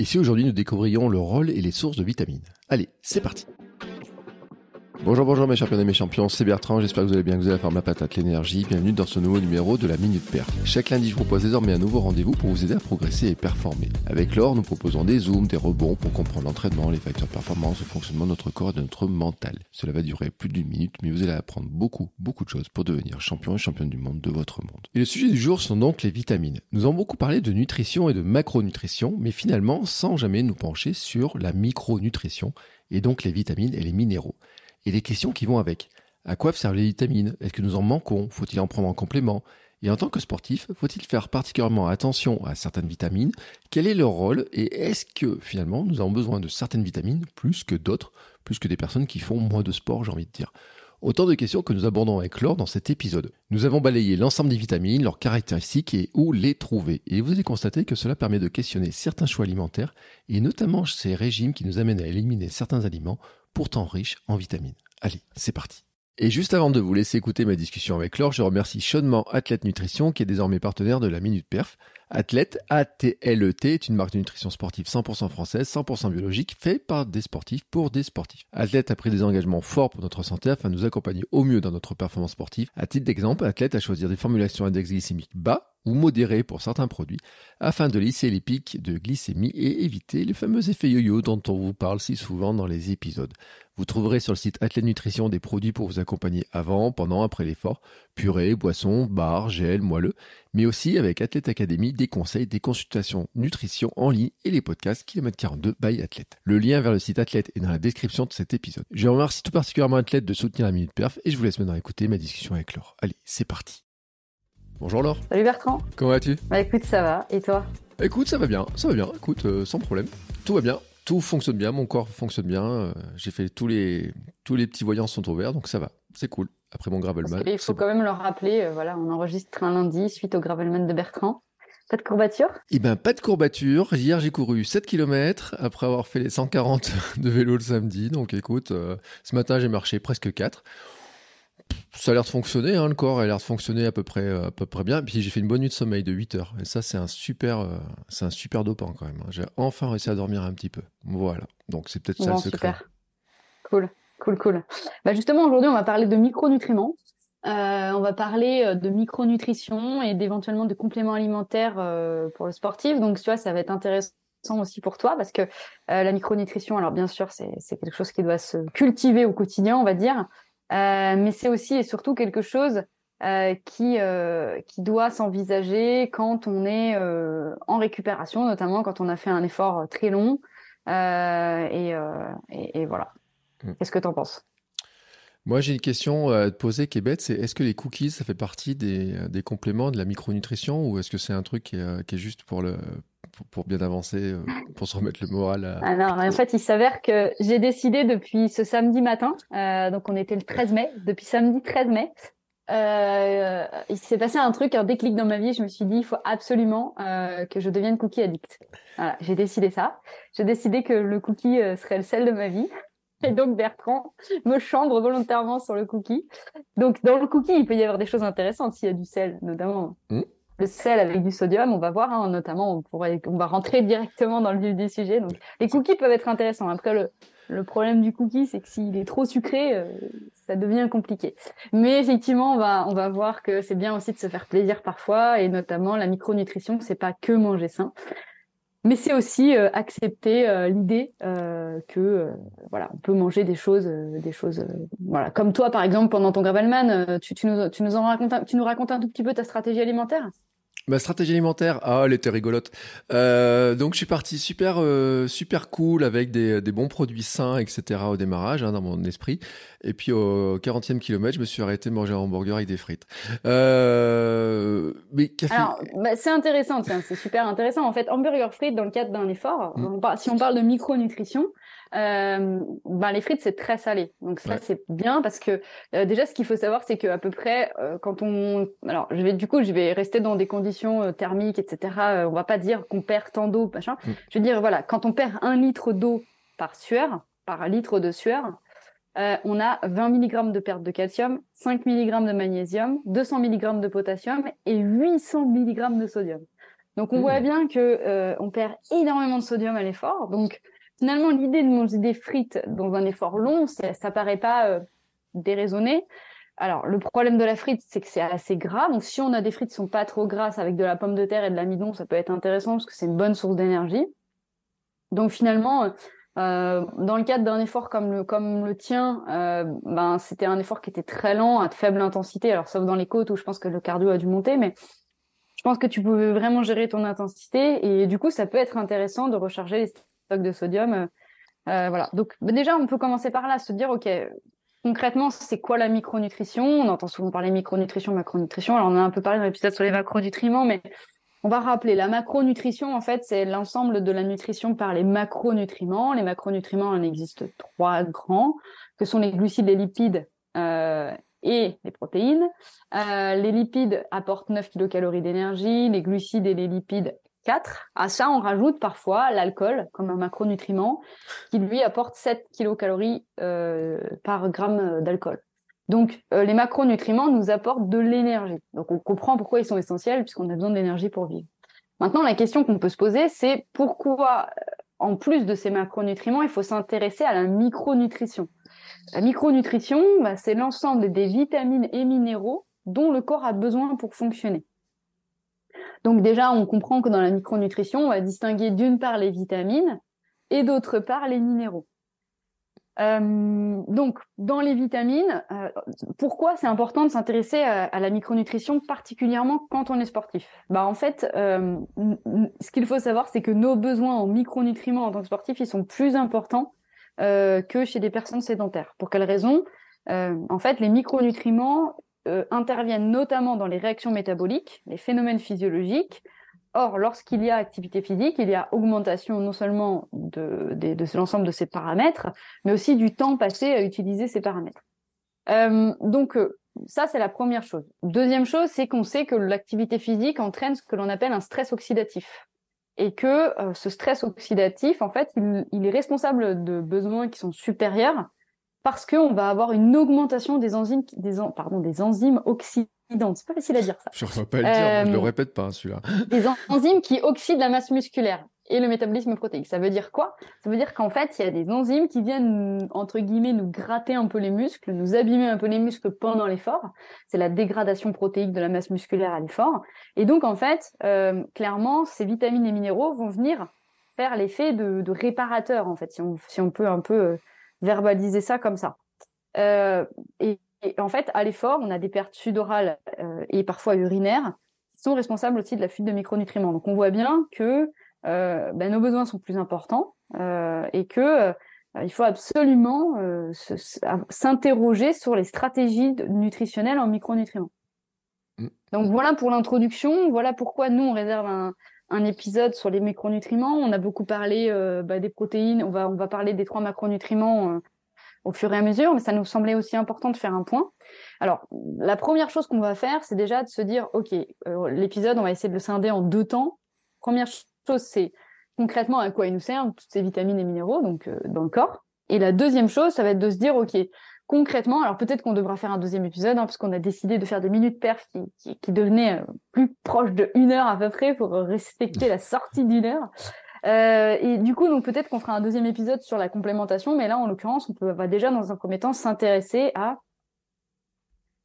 Et si aujourd'hui nous découvrions le rôle et les sources de vitamines? Allez, c'est parti. Bonjour mes champions et mes champions, c'est Bertrand, j'espère que vous allez bien, que vous avez la forme, la patate, l'énergie. Bienvenue dans ce nouveau numéro de la Minute Perf. Chaque lundi, je vous propose désormais un nouveau rendez-vous pour vous aider à progresser et performer. Avec Laure, nous proposons des zooms, des rebonds pour comprendre l'entraînement, les facteurs de performance, le fonctionnement de notre corps et de notre mental. Cela va durer plus d'une minute, mais vous allez apprendre beaucoup de choses pour devenir champion et championne du monde de votre monde. Et le sujet du jour sont donc les vitamines. Nous avons beaucoup parlé de nutrition et de macronutrition, mais finalement sans jamais nous pencher sur la micronutrition et donc les vitamines et les minéraux. Et les questions qui vont avec. À quoi servent les vitamines? Est-ce que nous en manquons? Faut-il en prendre en complément? Et en tant que sportif, faut-il faire particulièrement attention à certaines vitamines? Quel est leur rôle? Et est-ce que finalement nous avons besoin de certaines vitamines plus que d'autres, plus que des personnes qui font moins de sport, j'ai envie de dire? Autant de questions que nous abordons avec Laure dans cet épisode. Nous avons balayé l'ensemble des vitamines, leurs caractéristiques et où les trouver. Et vous avez constaté que cela permet de questionner certains choix alimentaires et notamment ces régimes qui nous amènent à éliminer certains aliments pourtant riches en vitamines. Allez, c'est parti. Et juste avant de vous laisser écouter ma discussion avec Laure, je remercie chaudement Athlet Nutrition qui est désormais partenaire de la Minute Perf. Athlet, A-T-L-E-T, est une marque de nutrition sportive 100% française, 100% biologique, faite par des sportifs pour des sportifs. Athlet a pris des engagements forts pour notre santé afin de nous accompagner au mieux dans notre performance sportive. À titre d'exemple, Athlet a choisi des formulations index glycémique bas ou modéré pour certains produits afin de lisser les pics de glycémie et éviter les fameux effets yo-yo dont on vous parle si souvent dans les épisodes. Vous trouverez sur le site Athlet Nutrition des produits pour vous accompagner avant, pendant, après l'effort, purée, boisson, barres, gel, moelleux, mais aussi avec Athlet Académie des conseils, des consultations nutrition en ligne et les podcasts Kilomètre 42 by Atlet. Le lien vers le site Atlet est dans la description de cet épisode. Je remercie tout particulièrement Atlet de soutenir la Minute Perf et je vous laisse maintenant écouter ma discussion avec Laure. Allez, c'est parti. Bonjour Laure. Salut Bertrand. Comment vas-tu? Bah écoute, ça va. Et toi? Écoute, ça va bien. Écoute, sans problème. Tout va bien. Tout fonctionne bien, mon corps fonctionne bien, j'ai fait tous les petits voyants sont ouverts, donc ça va, c'est cool. Après mon Gravelman. Il faut quand même leur rappeler, voilà, on enregistre un lundi suite au Gravelman de Bertrand. Pas de courbature? Eh bien, pas de courbature. Hier, j'ai couru 7 km après avoir fait les 140 de vélo le samedi. Donc écoute, ce matin, j'ai marché presque 4. Ça a l'air de fonctionner, hein, le corps a l'air de fonctionner à peu près bien. Et puis j'ai fait une bonne nuit de sommeil de 8 heures. Et ça, c'est un super dopant quand même. J'ai enfin réussi à dormir un petit peu. Voilà. Donc c'est peut-être ça le secret. Super. Cool. Bah justement, aujourd'hui, on va parler de micronutriments. On va parler de micronutrition et d'éventuellement de compléments alimentaires pour le sportif. Donc tu vois, ça va être intéressant aussi pour toi parce que la micronutrition, alors bien sûr, c'est quelque chose qui doit se cultiver au quotidien, on va dire. Mais c'est aussi et surtout quelque chose qui doit s'envisager quand on est en récupération, notamment quand on a fait un effort très long. Et voilà. Qu'est-ce que tu en penses? Moi, j'ai une question à te poser qui est bête, c'est est-ce que les cookies, ça fait partie des compléments de la micronutrition ou est-ce que c'est un truc qui est juste pour bien avancer, pour se remettre le moral à... Alors, en fait, il s'avère que j'ai décidé depuis ce samedi matin, donc on était le 13 mai, depuis samedi 13 mai, il s'est passé un déclic dans ma vie, je me suis dit, il faut absolument que je devienne cookie addict. Voilà, j'ai décidé ça. J'ai décidé que le cookie serait le sel de ma vie. Et donc Bertrand me chambre volontairement sur le cookie. Donc dans le cookie, il peut y avoir des choses intéressantes s'il y a du sel, notamment. Le sel avec du sodium, on va voir, hein, notamment, on va rentrer directement dans le vif du sujet. Donc, les cookies peuvent être intéressants. Après, le problème du cookie, c'est que s'il est trop sucré, ça devient compliqué. Mais effectivement, on va voir que c'est bien aussi de se faire plaisir parfois, et notamment la micronutrition, c'est pas que manger sain, mais c'est aussi accepter l'idée que voilà, on peut manger des choses, comme toi par exemple pendant ton Gravelman, tu nous racontes un tout petit peu ta stratégie alimentaire. Ma stratégie alimentaire, elle était rigolote. Donc je suis parti super cool avec des bons produits sains, etc. au démarrage, hein, dans mon esprit. Et puis au 40e kilomètre, je me suis arrêté de manger un hamburger avec des frites. Mais café... Alors, bah, c'est intéressant, tiens, c'est super intéressant. En fait, hamburger frites dans le cadre d'un effort. Si on parle de micronutrition, les frites c'est très salé. Donc ça, c'est bien parce que déjà ce qu'il faut savoir, c'est que à peu près quand on, alors je vais rester dans des conditions thermiques, etc. On va pas dire qu'on perd tant d'eau, machin. Je veux dire voilà, quand on perd 1 litre d'eau par litre de sueur, on a 20 mg de perte de calcium, 5 mg de magnésium, 200 mg de potassium et 800 mg de sodium. Donc, on voit bien qu'on perd énormément de sodium à l'effort. Donc, finalement, l'idée de manger des frites dans un effort long, ça paraît pas déraisonné. Alors, le problème de la frite, c'est que c'est assez gras. Donc, si on a des frites qui sont pas trop grasses avec de la pomme de terre et de l'amidon, ça peut être intéressant parce que c'est une bonne source d'énergie. Donc, finalement, dans le cadre d'un effort comme le tien, c'était un effort qui était très lent, à faible intensité. Alors, sauf dans les côtes où je pense que le cardio a dû monter, mais je pense que tu pouvais vraiment gérer ton intensité. Et du coup, ça peut être intéressant de recharger les stocks de sodium. Voilà. Donc, déjà, on peut commencer par là, se dire, OK, concrètement, c'est quoi la micronutrition? On entend souvent parler micronutrition, macronutrition. Alors, on a un peu parlé dans l'épisode sur les macronutriments, mais on va rappeler. La macronutrition, en fait, c'est l'ensemble de la nutrition par les macronutriments. Les macronutriments, il en existe 3 grands, que sont les glucides, les lipides et les protéines. Les lipides apportent 9 kilocalories d'énergie, les glucides et les lipides 4. À ça, on rajoute parfois l'alcool comme un macronutriment qui lui apporte 7 kilocalories par gramme d'alcool. Donc, les macronutriments nous apportent de l'énergie. Donc, on comprend pourquoi ils sont essentiels puisqu'on a besoin d'énergie pour vivre. Maintenant, la question qu'on peut se poser, c'est pourquoi, en plus de ces macronutriments, il faut s'intéresser à la micronutrition. La micronutrition, c'est l'ensemble des vitamines et minéraux dont le corps a besoin pour fonctionner. Donc déjà, on comprend que dans la micronutrition, on va distinguer d'une part les vitamines et d'autre part les minéraux. Donc, dans les vitamines, pourquoi c'est important de s'intéresser à la micronutrition, particulièrement quand on est sportif? En fait, ce qu'il faut savoir, c'est que nos besoins en micronutriments en tant que sportif, ils sont plus importants que chez des personnes sédentaires. Pour quelle raison? En fait, les micronutriments interviennent notamment dans les réactions métaboliques, les phénomènes physiologiques. Or, lorsqu'il y a activité physique, il y a augmentation non seulement de l'ensemble de ces paramètres, mais aussi du temps passé à utiliser ces paramètres. Ça, c'est la première chose. Deuxième chose, c'est qu'on sait que l'activité physique entraîne ce que l'on appelle un stress oxydatif. Et que ce stress oxydatif, en fait, il est responsable de besoins qui sont supérieurs parce qu'on va avoir une augmentation des enzymes oxydantes. C'est pas facile à dire ça. Je ne vais pas le dire, je ne le répète pas celui-là. Des enzymes qui oxydent la masse musculaire et le métabolisme protéique. Ça veut dire quoi? Ça veut dire qu'en fait, il y a des enzymes qui viennent, entre guillemets, nous gratter un peu les muscles, nous abîmer un peu les muscles pendant l'effort. C'est la dégradation protéique de la masse musculaire à l'effort. Et donc, en fait, clairement, ces vitamines et minéraux vont venir faire l'effet de réparateur, en fait, si on peut un peu verbaliser ça comme ça. Et en fait, à l'effort, on a des pertes sudorales et parfois urinaires qui sont responsables aussi de la fuite de micronutriments. Donc, on voit bien que nos besoins sont plus importants et qu'il faut absolument s'interroger sur les stratégies nutritionnelles en micronutriments. Donc, voilà pour l'introduction. Voilà pourquoi nous, on réserve un épisode sur les micronutriments. On a beaucoup parlé des protéines. On va parler des 3 macronutriments au fur et à mesure, mais ça nous semblait aussi important de faire un point. Alors, la première chose qu'on va faire, c'est déjà de se dire, OK, l'épisode, on va essayer de le scinder en 2 temps. Première chose, c'est concrètement à quoi ils nous servent, toutes ces vitamines et minéraux, donc dans le corps. Et la deuxième chose, ça va être de se dire, OK, concrètement, alors peut-être qu'on devra faire un deuxième épisode, parce qu'on a décidé de faire des minutes perf qui devenaient plus proches de 1 heure à peu près pour respecter la sortie d'1 heure. Et du coup, donc peut-être qu'on fera un deuxième épisode sur la complémentation, mais là, en l'occurrence, on va déjà dans un premier temps s'intéresser à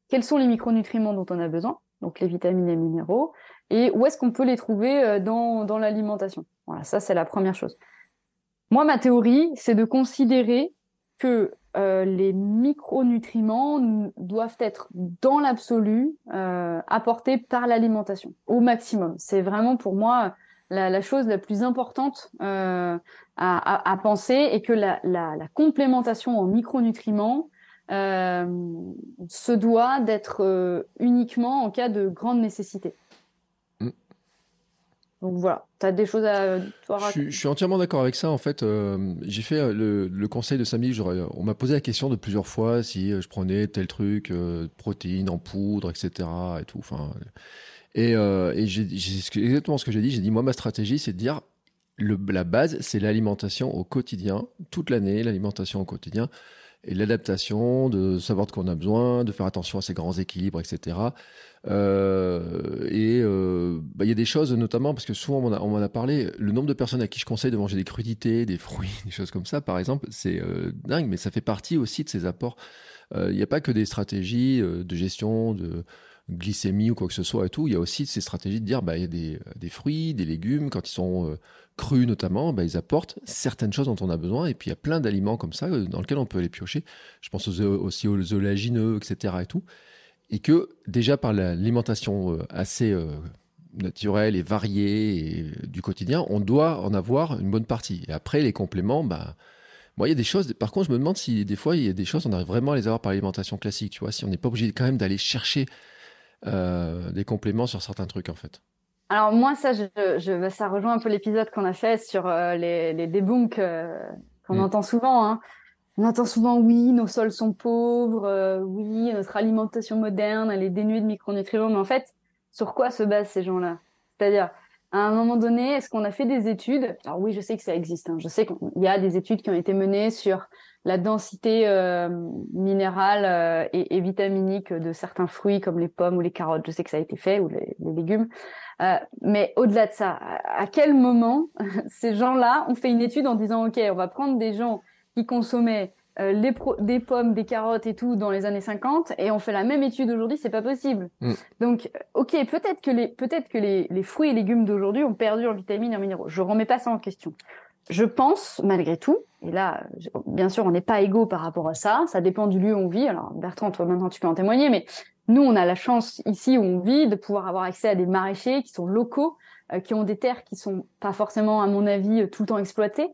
quels sont les micronutriments dont on a besoin, donc les vitamines et minéraux, et où est-ce qu'on peut les trouver dans l'alimentation. Voilà, ça c'est la première chose. Moi, ma théorie, c'est de considérer que les micronutriments doivent être dans l'absolu apportés par l'alimentation, au maximum. C'est vraiment pour moi la chose la plus importante à penser, et que la complémentation en micronutriments se doit d'être uniquement en cas de grande nécessité. Donc voilà, tu as des choses à raconter. Je suis entièrement d'accord avec ça. En fait, j'ai fait le conseil de samedi. On m'a posé la question de plusieurs fois si je prenais tel truc, protéines en poudre, etc. et tout. Enfin. Et j'ai exactement ce que j'ai dit. J'ai dit, moi, ma stratégie, c'est de dire la base, c'est l'alimentation au quotidien, toute l'année, l'alimentation au quotidien. et l'adaptation, de savoir de quoi on a besoin, de faire attention à ses grands équilibres, etc. Il y a des choses, notamment, parce que souvent on m'en a parlé, le nombre de personnes à qui je conseille de manger des crudités, des fruits, des choses comme ça, par exemple, c'est dingue, mais ça fait partie aussi de ces apports. Il n'y a pas que des stratégies de gestion, de glycémie ou quoi que ce soit et tout. Il y a aussi ces stratégies de dire, bah, il y a des fruits, des légumes, quand ils sont crus notamment, bah, ils apportent certaines choses dont on a besoin. Et puis il y a plein d'aliments comme ça dans lesquels on peut aller piocher. Je pense aussi aux oléagineux, etc. et tout. Et que déjà par l'alimentation assez naturelle et variée et du quotidien, on doit en avoir une bonne partie. Et après les compléments, bah, moi, il y a des choses, par contre, je me demande si des fois, il y a des choses, on arrive vraiment à les avoir par l'alimentation classique, tu vois, si on n'est pas obligé quand même d'aller chercher des compléments sur certains trucs, en fait. Alors, moi, ça, ça rejoint un peu l'épisode qu'on a fait sur les débunks qu'on entend souvent, hein. On entend souvent, oui, nos sols sont pauvres, oui, notre alimentation moderne, elle est dénuée de micronutriments, mais en fait, sur quoi se basent ces gens-là? C'est-à-dire, à un moment donné, est-ce qu'on a fait des études? Alors oui, je sais que ça existe. Hein. Je sais qu'il y a des études qui ont été menées sur la densité minérale et vitaminique de certains fruits comme les pommes ou les carottes. Je sais que ça a été fait, ou les légumes. Mais au-delà de ça, à quel moment ces gens-là ont fait une étude en disant « Ok, on va prendre des gens qui consommaient des pommes, des carottes et tout dans les années 50 et on fait la même étude aujourd'hui, c'est pas possible. » Donc, ok, peut-être que les fruits et légumes d'aujourd'hui ont perdu en vitamines et en minéraux. Je remets pas ça en question. Je pense, malgré tout, et là, bien sûr, on n'est pas égaux par rapport à ça. Ça dépend du lieu où on vit. Alors, Bertrand, toi, maintenant, tu peux en témoigner, mais nous, on a la chance ici où on vit de pouvoir avoir accès à des maraîchers qui sont locaux, qui ont des terres qui sont pas forcément, à mon avis, tout le temps exploitées.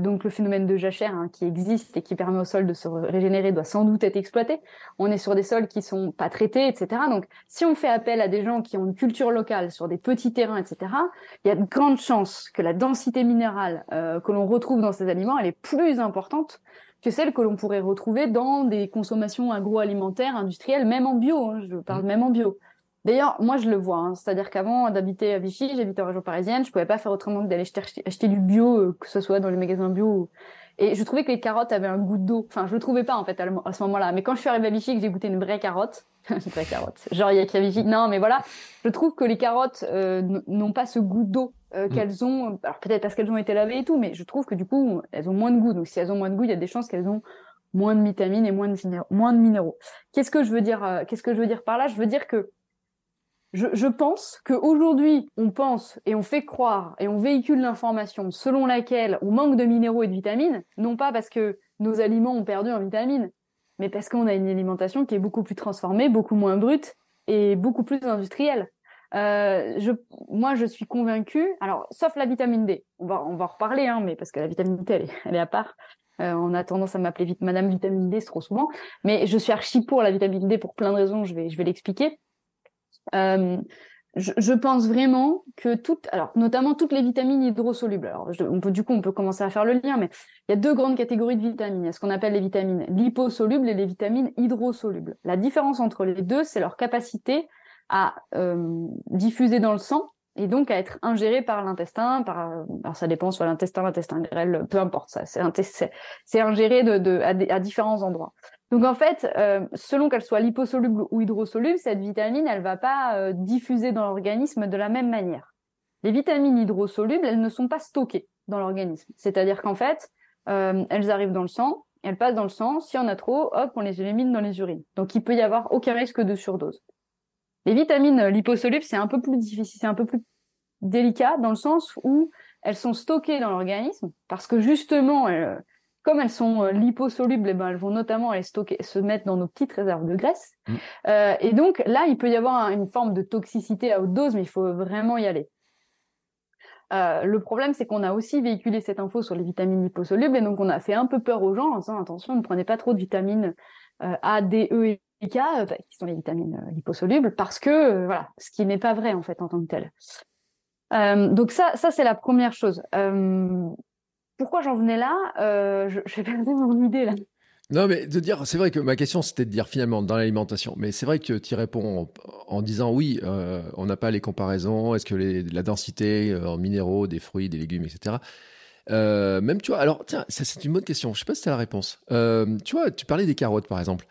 Donc le phénomène de jachère, hein, qui existe et qui permet au sol de se régénérer doit sans doute être exploité. On est sur des sols qui sont pas traités, etc. Donc si on fait appel à des gens qui ont une culture locale sur des petits terrains, etc., il y a de grandes chances que la densité minérale que l'on retrouve dans ces aliments, elle est plus importante que celle que l'on pourrait retrouver dans des consommations agroalimentaires, industrielles, même en bio. Hein, je parle même en bio. D'ailleurs, moi, je le vois. Hein. C'est-à-dire qu'avant d'habiter à Vichy, j'habitais en région parisienne. Je pouvais pas faire autrement que d'aller acheter du bio, que ce soit dans les magasins bio. Et je trouvais que les carottes avaient un goût d'eau. Enfin, je le trouvais pas, en fait, à ce moment-là. Mais quand je suis arrivée à Vichy et que j'ai goûté une vraie carotte, genre, il y a écrit à Vichy. Non, mais voilà. Je trouve que les carottes n'ont pas ce goût d'eau qu'elles ont. Alors, peut-être parce qu'elles ont été lavées et tout, mais je trouve que du coup, elles ont moins de goût. Donc, si elles ont moins de goût, il y a des chances qu'elles ont moins de vitamines et moins de minéraux. Qu'est-ce que je veux dire par là? Je veux dire que je pense qu'aujourd'hui, on pense et on fait croire et on véhicule l'information selon laquelle on manque de minéraux et de vitamines, non pas parce que nos aliments ont perdu en vitamines, mais parce qu'on a une alimentation qui est beaucoup plus transformée, beaucoup moins brute et beaucoup plus industrielle. Moi, je suis convaincue, alors sauf la vitamine D, on va en reparler, hein, mais parce que la vitamine D, elle est à part. On a tendance à m'appeler vite Madame Vitamine D, c'est trop souvent, mais je suis archi pour la vitamine D pour plein de raisons, je vais l'expliquer. Je pense vraiment que notamment toutes les vitamines hydrosolubles. Alors, on peut commencer à faire le lien, mais il y a deux grandes catégories de vitamines. Il y a ce qu'on appelle les vitamines liposolubles et les vitamines hydrosolubles. La différence entre les deux, c'est leur capacité à diffuser dans le sang et donc à être ingérée par l'intestin. Alors ça dépend, soit l'intestin grêle, peu importe ça. C'est ingéré à différents endroits. Donc en fait, selon qu'elle soit liposoluble ou hydrosoluble, cette vitamine, elle va pas diffuser dans l'organisme de la même manière. Les vitamines hydrosolubles, elles ne sont pas stockées dans l'organisme. C'est-à-dire qu'en fait, elles arrivent dans le sang, elles passent dans le sang, si on a trop, hop, on les élimine dans les urines. Donc il peut y avoir aucun risque de surdose. Les vitamines liposolubles, c'est un peu plus difficile, c'est un peu plus délicat dans le sens où elles sont stockées dans l'organisme parce que justement comme elles sont liposolubles, eh ben elles vont notamment aller stocker, se mettre dans nos petites réserves de graisse. Et donc là, il peut y avoir une forme de toxicité à haute dose, mais il faut vraiment y aller. Le problème, c'est qu'on a aussi véhiculé cette info sur les vitamines liposolubles, et donc on a fait un peu peur aux gens en disant attention, ne prenez pas trop de vitamines A, D, E et K, qui sont les vitamines liposolubles, parce que voilà, ce qui n'est pas vrai en fait en tant que tel. Donc ça c'est la première chose. Pourquoi j'en venais là? J'ai perdu mon idée là. Non, mais de dire, c'est vrai que ma question c'était de dire finalement dans l'alimentation, mais c'est vrai que tu réponds en disant oui, on n'a pas les comparaisons, est-ce que la densité en minéraux, des fruits, des légumes, etc. Même, tu vois, alors tiens, ça, c'est une bonne question. Je sais pas si tu as la réponse. Tu vois, tu parlais des carottes, par exemple.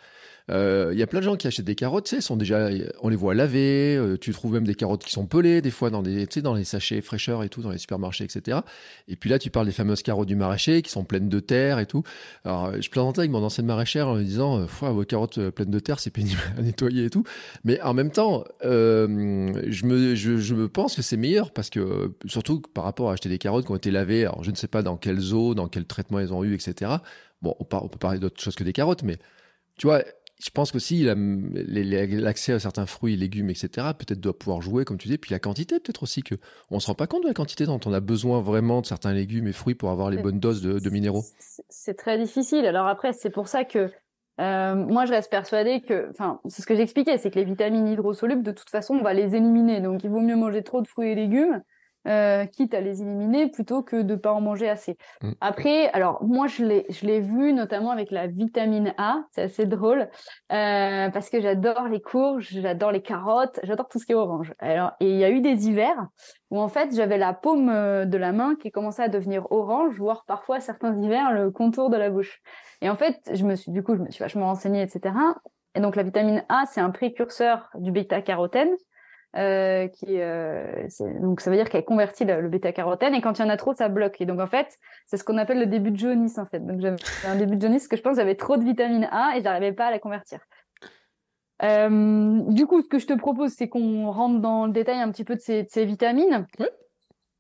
Il y a plein de gens qui achètent des carottes, tu sais, sont déjà, on les voit laver, tu trouves même des carottes qui sont pelées, des fois dans des, tu sais, dans les sachets fraîcheurs et tout, dans les supermarchés, etc. Et puis là, tu parles des fameuses carottes du maraîcher qui sont pleines de terre et tout. Alors, je plaisantais avec mon ancienne maraîchère en lui disant, vos carottes pleines de terre, c'est pénible à nettoyer et tout. Mais en même temps, je me pense que c'est meilleur parce que, surtout par rapport à acheter des carottes qui ont été lavées, alors je ne sais pas dans quelles eaux, dans quel traitement elles ont eu, etc. Bon, on peut parler d'autre chose que des carottes, mais tu vois, je pense qu'aussi l'accès à certains fruits et légumes, etc., peut-être doit pouvoir jouer, comme tu dis, puis la quantité, peut-être aussi qu'on ne se rend pas compte de la quantité dont on a besoin vraiment de certains légumes et fruits pour avoir les bonnes doses de minéraux. C'est très difficile. Alors après, c'est pour ça que moi, je reste persuadée que, enfin, c'est ce que j'expliquais, c'est que les vitamines hydrosolubles, de toute façon, on va les éliminer. Donc, il vaut mieux manger trop de fruits et légumes, quitte à les éliminer, plutôt que de ne pas en manger assez. Après, alors moi je l'ai vu notamment avec la vitamine A, c'est assez drôle, parce que j'adore les courges, j'adore les carottes, j'adore tout ce qui est orange. Alors, et il y a eu des hivers où en fait j'avais la paume de la main qui commençait à devenir orange, voire parfois certains hivers le contour de la bouche. Et en fait, je me suis vachement renseignée, etc. Et donc la vitamine A, c'est un précurseur du bêta-carotène. Donc ça veut dire qu'elle convertit le bêta-carotène, et quand il y en a trop, ça bloque. Et donc en fait, c'est ce qu'on appelle le début de jaunisse, en fait. Donc j'avais un début de jaunisse parce que je pense que j'avais trop de vitamine A et j'arrivais pas à la convertir. Du coup, ce que je te propose, c'est qu'on rentre dans le détail un petit peu de ces vitamines. Oui.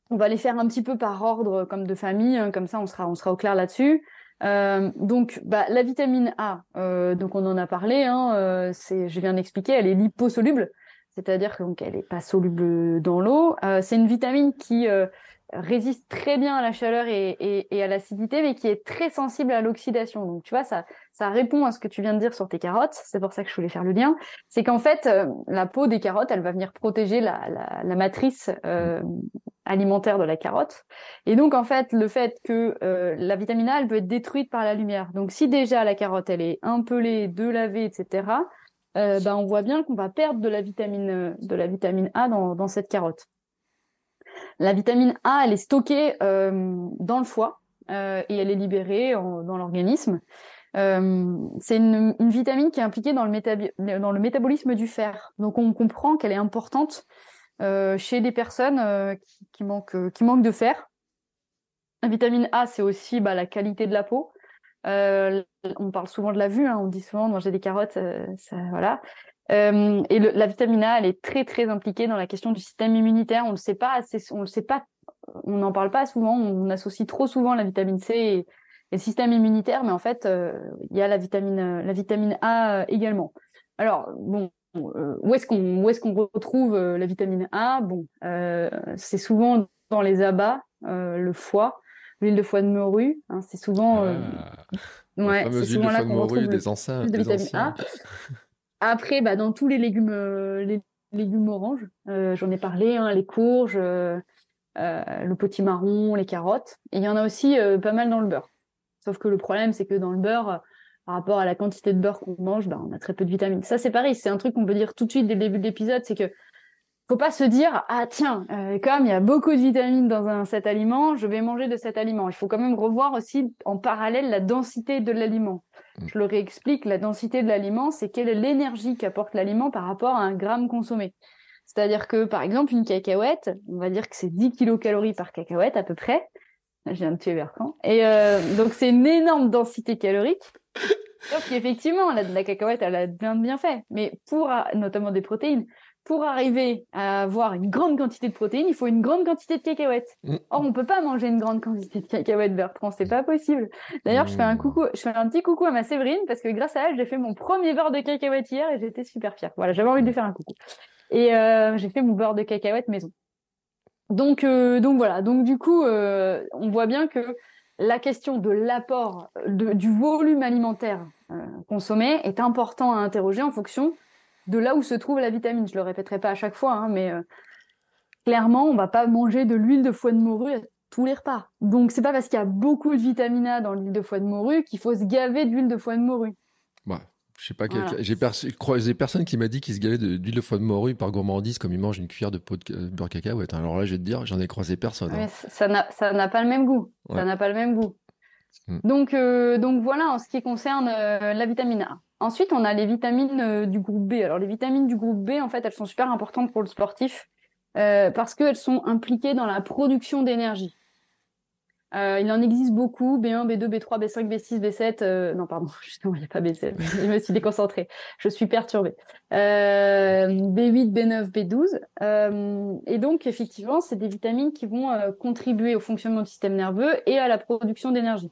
On va les faire un petit peu par ordre, comme de famille, hein, comme ça on sera au clair là-dessus. Donc la vitamine A, donc on en a parlé, hein, je viens d'expliquer, elle est liposoluble. C'est-à-dire qu'elle n'est pas soluble dans l'eau. C'est une vitamine qui résiste très bien à la chaleur et à l'acidité, mais qui est très sensible à l'oxydation. Donc, tu vois, ça répond à ce que tu viens de dire sur tes carottes. C'est pour ça que je voulais faire le lien. C'est qu'en fait, la peau des carottes, elle va venir protéger la matrice alimentaire de la carotte. Et donc, en fait, le fait que la vitamine A, elle peut être détruite par la lumière. Donc, si déjà la carotte, elle est impelée, lavée, etc., on voit bien qu'on va perdre de la vitamine A dans cette carotte. La vitamine A, elle est stockée dans le foie et elle est libérée dans l'organisme. C'est une vitamine qui est impliquée dans le métabolisme du fer. Donc on comprend qu'elle est importante chez les personnes qui manquent de fer. La vitamine A, c'est aussi la qualité de la peau. On parle souvent de la vue, hein, on dit souvent de manger des carottes, ça, voilà. Et la vitamine A, elle est très très impliquée dans la question du système immunitaire. On le sait pas, on n'en parle pas souvent. On associe trop souvent la vitamine C et le système immunitaire, mais en fait, il y a la vitamine A également. Alors bon, où est-ce qu'on retrouve la vitamine A ? Bon, c'est souvent dans les abats, le foie. L'huile de foie de morue, hein, c'est souvent, c'est souvent là qu'on retrouve le vitamine A. Après, dans tous les légumes oranges, j'en ai parlé, hein, les courges, le potimarron, les carottes. Et il y en a aussi pas mal dans le beurre. Sauf que le problème, c'est que dans le beurre, par rapport à la quantité de beurre qu'on mange, on a très peu de vitamines. Ça, c'est pareil, c'est un truc qu'on peut dire tout de suite dès le début de l'épisode, c'est que faut pas se dire, ah tiens, comme il y a beaucoup de vitamines dans cet aliment, je vais manger de cet aliment. Il faut quand même revoir aussi en parallèle la densité de l'aliment. Je le réexplique, la densité de l'aliment, c'est quelle est l'énergie qu'apporte l'aliment par rapport à un gramme consommé. C'est-à-dire que, par exemple, une cacahuète, on va dire que c'est 10 kilocalories par cacahuète à peu près. Je viens de tuer Bertrand. Et donc c'est une énorme densité calorique. Sauf qu'effectivement, la cacahuète, elle a bien fait. Mais notamment des protéines. Pour arriver à avoir une grande quantité de protéines, il faut une grande quantité de cacahuètes. Or, on peut pas manger une grande quantité de cacahuètes, Bertrand, c'est pas possible. D'ailleurs, je fais un petit coucou à ma Séverine, parce que grâce à elle, j'ai fait mon premier beurre de cacahuètes hier et j'étais super fière. Voilà, j'avais envie de lui faire un coucou. Et j'ai fait mon beurre de cacahuètes maison. Donc voilà. Donc du coup, on voit bien que la question de l'apport du volume alimentaire consommé est important à interroger en fonction de là où se trouve la vitamine. Je le répéterai pas à chaque fois, hein, mais clairement, on va pas manger de l'huile de foie de morue à tous les repas. Donc, c'est pas parce qu'il y a beaucoup de vitamine A dans l'huile de foie de morue qu'il faut se gaver d'huile de foie de morue. Ouais. Je sais pas, voilà. J'ai croisé personne qui m'a dit qu'il se gavait d'huile de foie de morue par gourmandise comme il mange une cuillère de pot de beurre cacahuète. Alors là, je vais te dire, j'en ai croisé personne. Hein. Ça n'a pas le même goût. Ouais. Ça n'a pas le même goût. Donc voilà, en ce qui concerne la vitamine A. Ensuite, on a les vitamines du groupe B. Alors les vitamines du groupe B, en fait, elles sont super importantes pour le sportif parce qu'elles sont impliquées dans la production d'énergie. Il en existe beaucoup, B1, B2, B3, B5, B6, B7... non, pardon, justement, il n'y a pas B7. Je me suis déconcentrée. Je suis perturbée. B8, B9, B12. Et donc, effectivement, c'est des vitamines qui vont contribuer au fonctionnement du système nerveux et à la production d'énergie.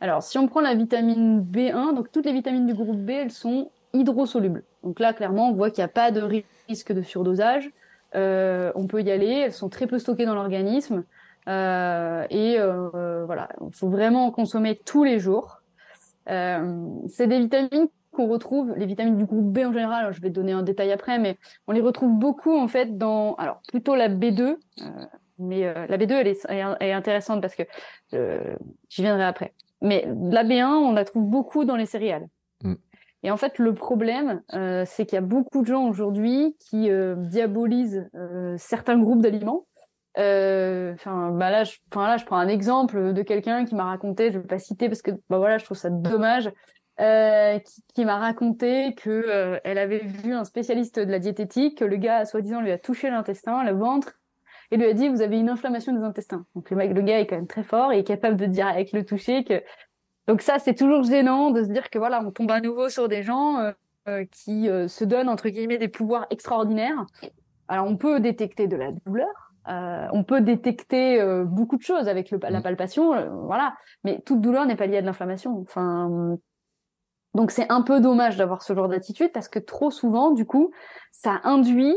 Alors, si on prend la vitamine B1, donc toutes les vitamines du groupe B, elles sont hydrosolubles. Donc là, clairement, on voit qu'il n'y a pas de risque de surdosage. On peut y aller. Elles sont très peu stockées dans l'organisme. Voilà, il faut vraiment en consommer tous les jours. C'est des vitamines qu'on retrouve, les vitamines du groupe B en général, je vais donner un détail après, mais on les retrouve beaucoup en fait dans, alors plutôt la B2, mais la B2 elle est intéressante parce que j'y viendrai après. Mais la B1, on la trouve beaucoup dans les céréales. Et en fait, le problème, c'est qu'il y a beaucoup de gens aujourd'hui qui diabolisent certains groupes d'aliments. Je prends un exemple de quelqu'un qui m'a raconté, je vais pas citer parce que voilà, je trouve ça dommage, qui m'a raconté que elle avait vu un spécialiste de la diététique, le gars soi-disant lui a touché l'intestin, le ventre, et lui a dit vous avez une inflammation des intestins. Donc le gars est quand même très fort et est capable de dire avec le toucher que donc ça c'est toujours gênant de se dire que voilà, on tombe à nouveau sur des gens qui se donnent entre guillemets des pouvoirs extraordinaires. Alors on peut détecter de la douleur. On peut détecter beaucoup de choses avec la palpation, voilà. Mais toute douleur n'est pas liée à de l'inflammation. Donc c'est un peu dommage d'avoir ce genre d'attitude parce que trop souvent, du coup, ça induit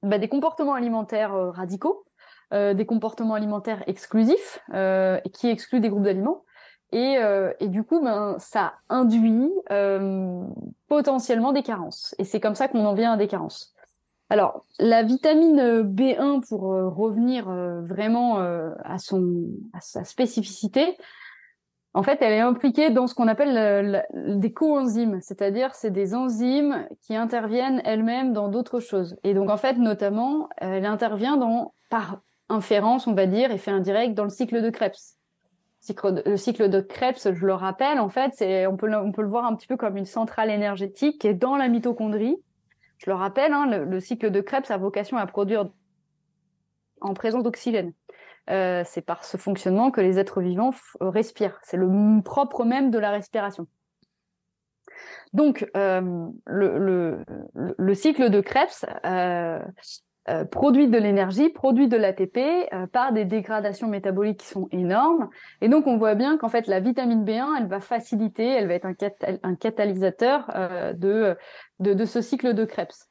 des comportements alimentaires radicaux, des comportements alimentaires exclusifs qui excluent des groupes d'aliments. Et du coup, ça induit potentiellement des carences. Et c'est comme ça qu'on en vient à des carences. Alors, la vitamine B1, pour revenir vraiment à sa spécificité, en fait, elle est impliquée dans ce qu'on appelle des coenzymes, c'est-à-dire c'est des enzymes qui interviennent elles-mêmes dans d'autres choses. Et donc, en fait, notamment, elle intervient par inférence, on va dire, effet indirect, dans le cycle de Krebs. Le cycle de Krebs, je le rappelle, en fait, on peut le voir un petit peu comme une centrale énergétique qui est dans la mitochondrie. Je le rappelle, hein, le cycle de Krebs a vocation à produire en présence d'oxygène. C'est par ce fonctionnement que les êtres vivants respirent. C'est le propre même de la respiration. Donc, le cycle de Krebs produit de l'énergie, produit de l'ATP par des dégradations métaboliques qui sont énormes. Et donc, on voit bien qu'en fait, la vitamine B1, elle va faciliter, elle va être un catalyseur de ce cycle de Krebs.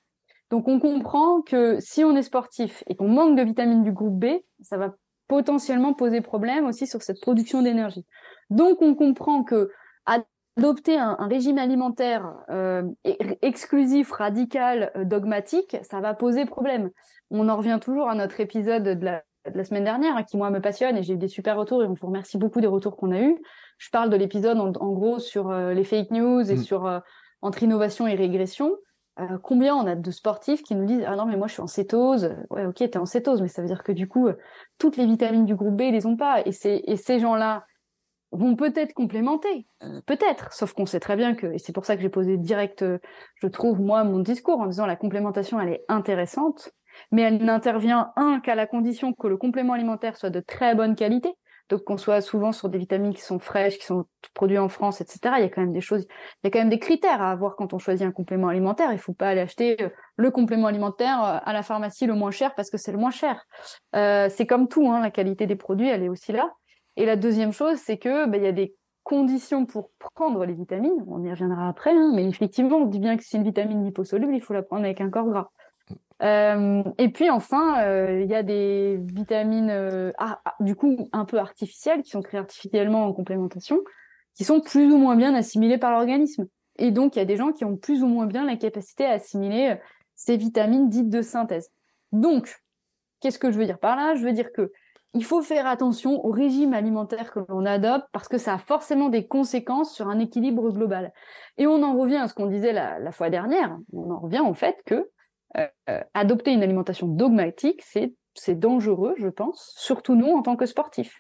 Donc, on comprend que si on est sportif et qu'on manque de vitamine du groupe B, ça va potentiellement poser problème aussi sur cette production d'énergie. Donc, on comprend que adopter un régime alimentaire exclusif, radical, dogmatique, ça va poser problème. On en revient toujours à notre épisode de la semaine dernière, qui moi me passionne et j'ai eu des super retours et on vous remercie beaucoup des retours qu'on a eus. Je parle de l'épisode en gros sur les fake news et sur entre innovation et régression. Combien on a de sportifs qui nous disent « Ah non, mais moi, je suis en cétose. » Ouais, ok, t'es en cétose, mais ça veut dire que du coup, toutes les vitamines du groupe B, ils les ont pas. Et ces gens-là vont peut-être complémenter, peut-être, sauf qu'on sait très bien que, et c'est pour ça que j'ai posé direct, je trouve, moi, mon discours, en disant la complémentation, elle est intéressante, mais elle n'intervient, qu'à la condition que le complément alimentaire soit de très bonne qualité, donc qu'on soit souvent sur des vitamines qui sont fraîches, qui sont produites en France, etc. Il y a quand même il y a quand même des critères à avoir quand on choisit un complément alimentaire. Il faut pas aller acheter le complément alimentaire à la pharmacie le moins cher parce que c'est le moins cher. C'est comme tout, hein, la qualité des produits, elle est aussi là. Et la deuxième chose, c'est que il y a des conditions pour prendre les vitamines. On y reviendra après, hein, mais effectivement, on dit bien que c'est une vitamine liposoluble, il faut la prendre avec un corps gras. Et puis enfin, il y a des vitamines, du coup, un peu artificielles, qui sont créées artificiellement en complémentation, qui sont plus ou moins bien assimilées par l'organisme. Et donc, il y a des gens qui ont plus ou moins bien la capacité à assimiler ces vitamines dites de synthèse. Donc, qu'est-ce que je veux dire par là ? Je veux dire que Il faut faire attention au régime alimentaire que l'on adopte parce que ça a forcément des conséquences sur un équilibre global. Et on en revient à ce qu'on disait la fois dernière. On en revient au fait que adopter une alimentation dogmatique, c'est dangereux, je pense, surtout nous en tant que sportifs.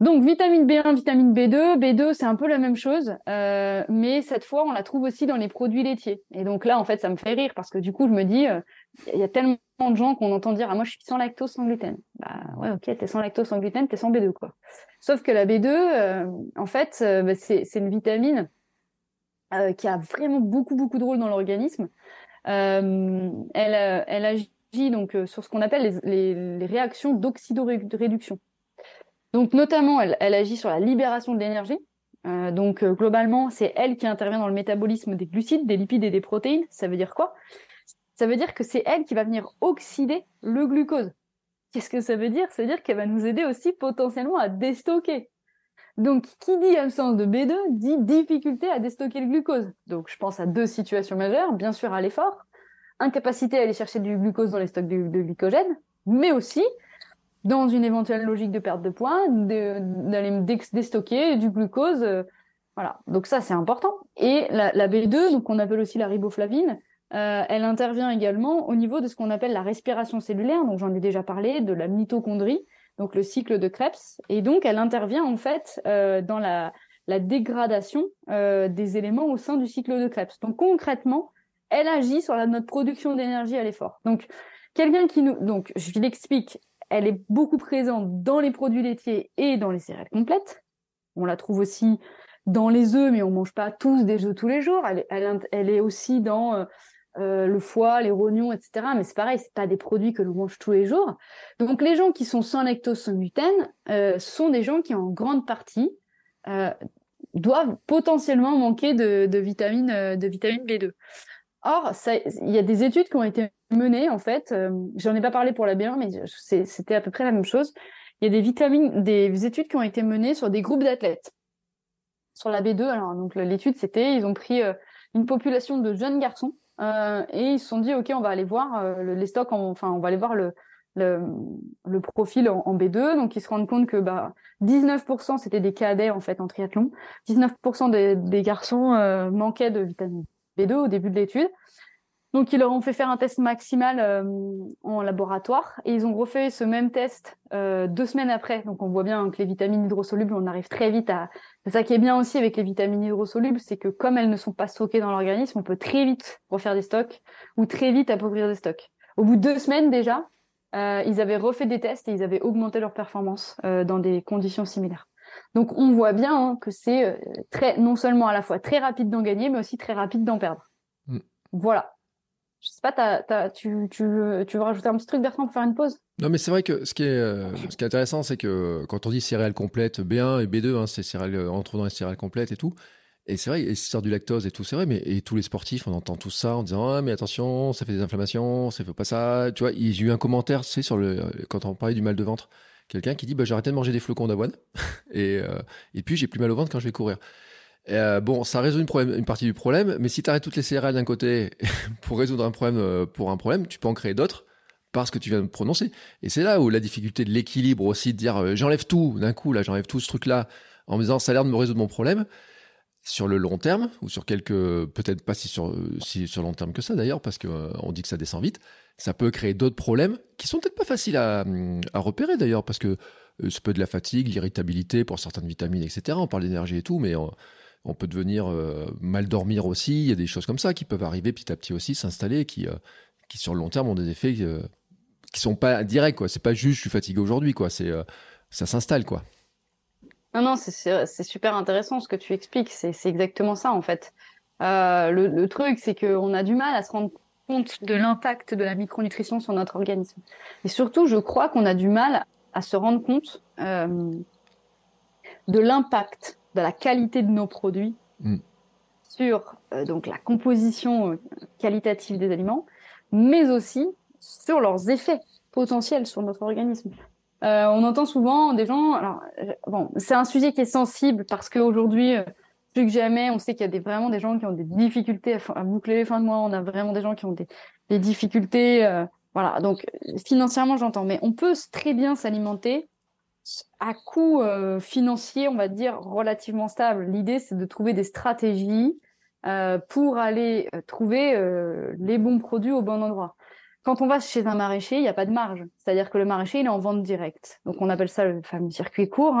Donc, vitamine B1, vitamine B2. B2, c'est un peu la même chose, mais cette fois, on la trouve aussi dans les produits laitiers. Et donc là, en fait, ça me fait rire parce que du coup, je me dis, il y a tellement de gens qu'on entend dire « Ah, moi, je suis sans lactose, sans gluten. » Bah ouais, ok, t'es sans lactose, sans gluten, t'es sans B2, quoi. Sauf que la B2, en fait, c'est une vitamine qui a vraiment beaucoup, beaucoup de rôle dans l'organisme. Elle agit donc sur ce qu'on appelle les réactions d'oxydoréduction. Donc, notamment, elle agit sur la libération de l'énergie. Donc, globalement, c'est elle qui intervient dans le métabolisme des glucides, des lipides et des protéines. Ça veut dire quoi? Ça veut dire que c'est elle qui va venir oxyder le glucose. Qu'est-ce que ça veut dire? Ça veut dire qu'elle va nous aider aussi potentiellement à déstocker. Donc, qui dit absence de B2 dit difficulté à déstocker le glucose. Donc, je pense à deux situations majeures. Bien sûr, à l'effort, incapacité à aller chercher du glucose dans les stocks de glycogène, mais aussi dans une éventuelle logique de perte de poids, d'aller déstocker du glucose. Voilà, donc ça, c'est important. Et la B2, donc on appelle aussi la riboflavine, elle intervient également au niveau de ce qu'on appelle la respiration cellulaire, donc j'en ai déjà parlé, de la mitochondrie, donc le cycle de Krebs. Et donc, elle intervient en fait dans la dégradation des éléments au sein du cycle de Krebs. Donc concrètement, elle agit sur notre production d'énergie à l'effort. Donc, quelqu'un qui nous... Donc, je l'explique. Elle est beaucoup présente dans les produits laitiers et dans les céréales complètes. On la trouve aussi dans les œufs, mais on ne mange pas tous des œufs tous les jours. Elle est aussi dans le foie, les rognons, etc. Mais c'est pareil, ce n'est pas des produits que l'on mange tous les jours. Donc, les gens qui sont sans lactose, sans gluten, sont des gens qui, en grande partie, doivent potentiellement manquer de vitamine B2. Or, il y a des études qui ont été menées, en fait, j'en ai pas parlé pour la B1, mais c'était à peu près la même chose. Il y a des études qui ont été menées sur des groupes d'athlètes. Sur la B2, alors donc l'étude, c'était, ils ont pris une population de jeunes garçons et ils se sont dit, ok, on va aller voir les stocks, on va aller voir le profil en B2. Donc, ils se rendent compte que 19%, c'était des cadets, en fait, en triathlon. 19% des garçons manquaient de vitamine B2 au début de l'étude. Donc, ils leur ont fait faire un test maximal en laboratoire et ils ont refait ce même test 2 semaines après. Donc, on voit bien que les vitamines hydrosolubles, on arrive très vite à... C'est ça qui est bien aussi avec les vitamines hydrosolubles, c'est que comme elles ne sont pas stockées dans l'organisme, on peut très vite refaire des stocks ou très vite appauvrir des stocks. Au bout de 2 semaines déjà, ils avaient refait des tests et ils avaient augmenté leur performance dans des conditions similaires. Donc, on voit bien que c'est non seulement à la fois très rapide d'en gagner, mais aussi très rapide d'en perdre. Mm. Voilà. Je sais pas, tu veux rajouter un petit truc, Bertrand, pour faire une pause? Non, mais c'est vrai que ce qui est intéressant, c'est que quand on dit céréales complètes, B1 et B2, c'est céréales, on trouve dans les céréales complètes et tout. Et c'est vrai, et si sort du lactose et tout, c'est vrai, mais et tous les sportifs, on entend tout ça en disant « Ah, mais attention, ça fait des inflammations, ça fait pas ça. » Tu vois, j'ai eu un commentaire, c'est sur quand on parlait du mal de ventre. Quelqu'un qui dit « J'ai arrêté de manger des flocons d'avoine et puis j'ai plus mal au ventre quand je vais courir. » Bon, ça résout une partie du problème, mais si tu arrêtes toutes les céréales d'un côté pour résoudre un problème, tu peux en créer d'autres parce que tu viens de prononcer. Et c'est là où la difficulté de l'équilibre aussi, de dire « J'enlève tout d'un coup, là, j'enlève tout ce truc-là en me disant « Ça a l'air de me résoudre mon problème ». Sur le long terme, ou sur peut-être pas si sur long terme que ça d'ailleurs, parce qu'on dit que ça descend vite, ça peut créer d'autres problèmes qui sont peut-être pas faciles à repérer d'ailleurs, parce que ça peut être de la fatigue, l'irritabilité pour certaines vitamines, etc. On parle d'énergie et tout, mais on peut devenir mal dormir aussi. Il y a des choses comme ça qui peuvent arriver petit à petit aussi, s'installer, qui sur le long terme ont des effets qui sont pas directs, quoi. C'est pas juste je suis fatigué aujourd'hui, quoi. C'est ça s'installe, quoi. Non, c'est super intéressant ce que tu expliques. C'est exactement ça, en fait. Le truc, c'est qu'on a du mal à se rendre compte de l'impact de la micronutrition sur notre organisme. Et surtout, je crois qu'on a du mal à se rendre compte de l'impact, de la qualité de nos produits sur donc la composition qualitative des aliments, mais aussi sur leurs effets potentiels sur notre organisme. On entend souvent des gens... Alors, bon, c'est un sujet qui est sensible parce qu'aujourd'hui, plus que jamais, on sait qu'il y a vraiment des gens qui ont des difficultés à boucler les fins de mois. On a vraiment des gens qui ont des difficultés Voilà, donc financièrement, j'entends. Mais on peut très bien s'alimenter à coût financier, on va dire, relativement stable. L'idée, c'est de trouver des stratégies pour aller trouver les bons produits au bon endroit. Quand on va chez un maraîcher, il n'y a pas de marge. C'est-à-dire que le maraîcher, il est en vente directe. Donc, on appelle ça le fameux circuit court,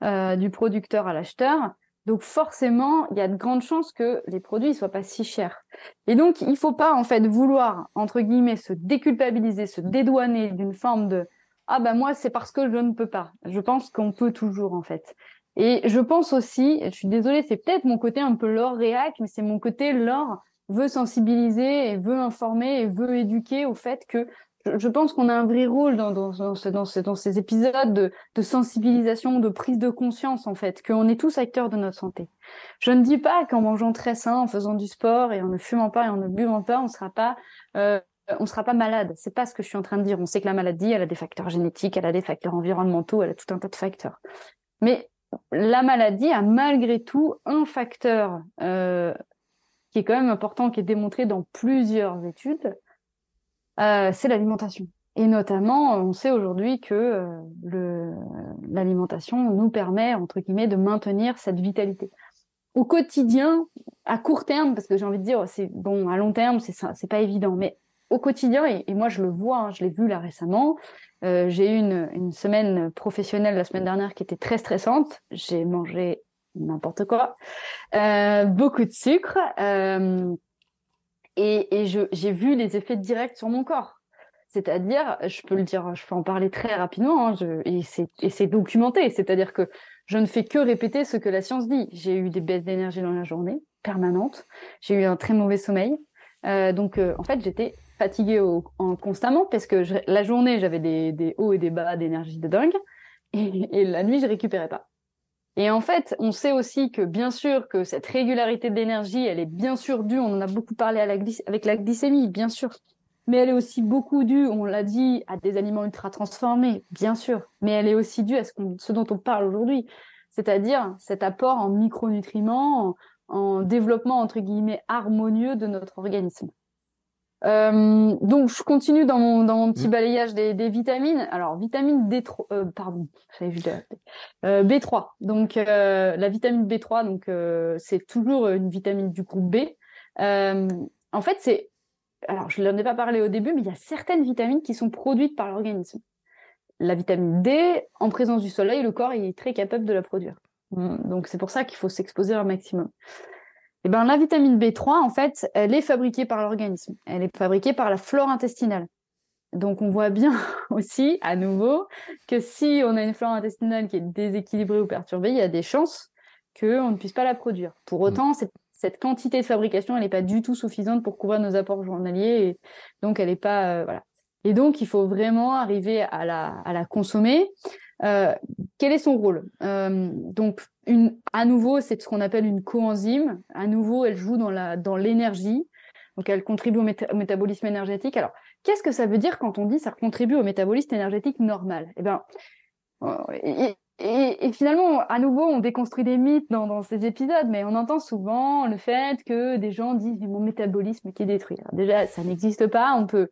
hein, du producteur à l'acheteur. Donc, forcément, il y a de grandes chances que les produits ne soient pas si chers. Et donc, il ne faut pas, en fait, vouloir, entre guillemets, se déculpabiliser, se dédouaner d'une forme de « Ah ben moi, c'est parce que je ne peux pas ». Je pense qu'on peut toujours, en fait. Et je pense aussi, je suis désolée, c'est peut-être mon côté un peu Laure réac, mais c'est mon côté Laure veut sensibiliser et veut informer et veut éduquer au fait que je pense qu'on a un vrai rôle dans ces épisodes de sensibilisation, de prise de conscience, en fait, qu'on est tous acteurs de notre santé. Je ne dis pas qu'en mangeant très sain, en faisant du sport et en ne fumant pas et en ne buvant pas, on sera pas malade. C'est pas ce que je suis en train de dire. On sait que la maladie, elle a des facteurs génétiques, elle a des facteurs environnementaux, elle a tout un tas de facteurs. Mais la maladie a malgré tout un facteur qui est quand même important, qui est démontré dans plusieurs études, c'est l'alimentation. Et notamment, on sait aujourd'hui que l'alimentation nous permet, entre guillemets, de maintenir cette vitalité. Au quotidien, à court terme, parce que j'ai envie de dire, c'est bon, à long terme, c'est pas évident, mais au quotidien, et moi je le vois, hein, je l'ai vu là récemment, j'ai eu une semaine professionnelle la semaine dernière qui était très stressante, j'ai mangé n'importe quoi, beaucoup de sucre, j'ai vu les effets directs sur mon corps. C'est-à-dire, je peux le dire, je peux en parler très rapidement, hein, et c'est documenté, c'est-à-dire que je ne fais que répéter ce que la science dit. J'ai eu des baisses d'énergie dans la journée, permanentes, j'ai eu un très mauvais sommeil, donc en fait j'étais fatiguée constamment, parce que la journée j'avais des hauts et des bas d'énergie de dingue, et la nuit je récupérais pas. Et en fait, on sait aussi que, bien sûr, que cette régularité d'énergie, elle est bien sûr due, on en a beaucoup parlé avec la glycémie, bien sûr, mais elle est aussi beaucoup due, on l'a dit, à des aliments ultra transformés, bien sûr, mais elle est aussi due à ce dont on parle aujourd'hui, c'est-à-dire cet apport en micronutriments, en développement, entre guillemets, harmonieux de notre organisme. Donc je continue dans mon petit balayage des vitamines. Alors vitamine D3, B3. Donc la vitamine B3, donc c'est toujours une vitamine du groupe B. En fait, alors je n'en ai pas parlé au début, mais il y a certaines vitamines qui sont produites par l'organisme. La vitamine D, en présence du soleil, le corps est très capable de la produire. Donc c'est pour ça qu'il faut s'exposer un maximum. Eh ben, la vitamine B3, en fait, elle est fabriquée par l'organisme. Elle est fabriquée par la flore intestinale. Donc, on voit bien aussi, à nouveau, que si on a une flore intestinale qui est déséquilibrée ou perturbée, il y a des chances qu'on ne puisse pas la produire. Pour autant, cette quantité de fabrication, elle n'est pas du tout suffisante pour couvrir nos apports journaliers. Et donc, elle n'est pas... voilà. Et donc, il faut vraiment arriver à la consommer. Quel est son rôle ? Donc, à nouveau, c'est ce qu'on appelle une coenzyme. À nouveau, elle joue dans l'énergie. Donc, elle contribue au métabolisme énergétique. Alors, qu'est-ce que ça veut dire quand on dit ça contribue au métabolisme énergétique normal ? Eh bien, et finalement, à nouveau, on déconstruit des mythes dans ces épisodes, mais on entend souvent le fait que des gens disent « mon métabolisme qui est détruit ». Alors, déjà, ça n'existe pas. On peut,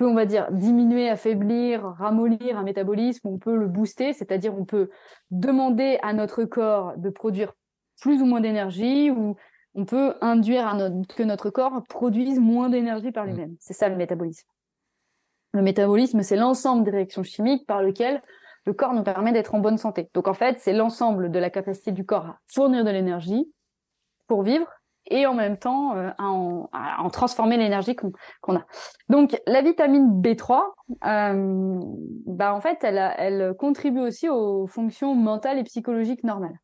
on va dire, diminuer, affaiblir, ramollir un métabolisme, on peut le booster, c'est-à-dire on peut demander à notre corps de produire plus ou moins d'énergie, ou on peut induire que notre corps produise moins d'énergie par lui-même. C'est ça le métabolisme. Le métabolisme, c'est l'ensemble des réactions chimiques par lesquelles le corps nous permet d'être en bonne santé. Donc en fait, c'est l'ensemble de la capacité du corps à fournir de l'énergie pour vivre, et en même temps à en transformer l'énergie qu'on a. Donc la vitamine B3, en fait, elle contribue aussi aux fonctions mentales et psychologiques normales,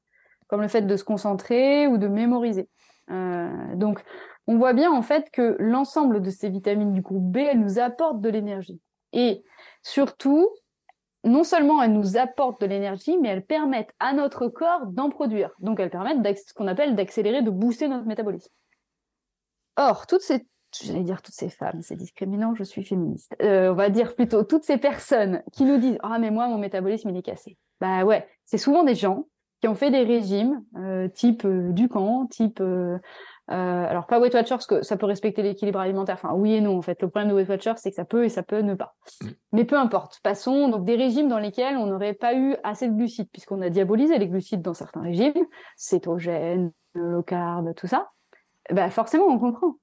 comme le fait de se concentrer ou de mémoriser. Donc on voit bien en fait que l'ensemble de ces vitamines du groupe B, elles nous apportent de l'énergie. Et surtout, non seulement elles nous apportent de l'énergie, mais elles permettent à notre corps d'en produire. Donc elles permettent ce qu'on appelle d'accélérer, de booster notre métabolisme. Or, toutes ces femmes, c'est discriminant, je suis féministe. On va dire plutôt toutes ces personnes qui nous disent « Ah, mais moi, mon métabolisme, il est cassé. » Bah ouais, c'est souvent des gens qui ont fait des régimes type Ducan, type Alors pas Weight Watchers, que ça peut respecter l'équilibre alimentaire, enfin oui et non en fait, le problème de Weight Watchers c'est que ça peut et ça peut ne pas, mais peu importe, passons. Donc des régimes dans lesquels on n'aurait pas eu assez de glucides, puisqu'on a diabolisé les glucides dans certains régimes, cétogène, low carb, tout ça, bah forcément on comprend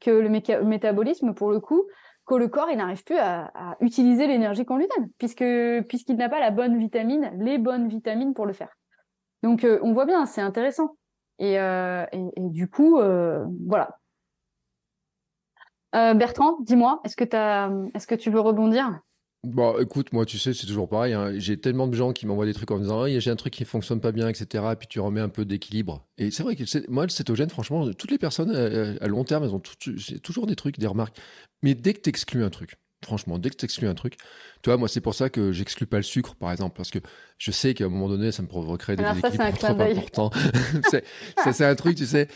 que le métabolisme pour le coup, que le corps il n'arrive plus à utiliser l'énergie qu'on lui donne, puisqu'il n'a pas la bonne vitamine, les bonnes vitamines pour le faire. Donc on voit bien, c'est intéressant. Et du coup, voilà. Bertrand, dis-moi, est-ce que tu veux rebondir ? Bon, écoute, moi, tu sais, c'est toujours pareil, hein. J'ai tellement de gens qui m'envoient des trucs en me disant j'ai un truc qui fonctionne pas bien, etc. Et puis tu remets un peu d'équilibre. Et c'est vrai que moi, le cétogène, franchement, toutes les personnes à long terme, elles ont toujours des trucs, des remarques. Mais dès que tu exclues un truc, franchement, tu vois, moi, c'est pour ça que j'exclus pas le sucre, par exemple, parce que je sais qu'à un moment donné, ça me provoquerait des déséquilibres trop importants. C'est un truc, tu sais.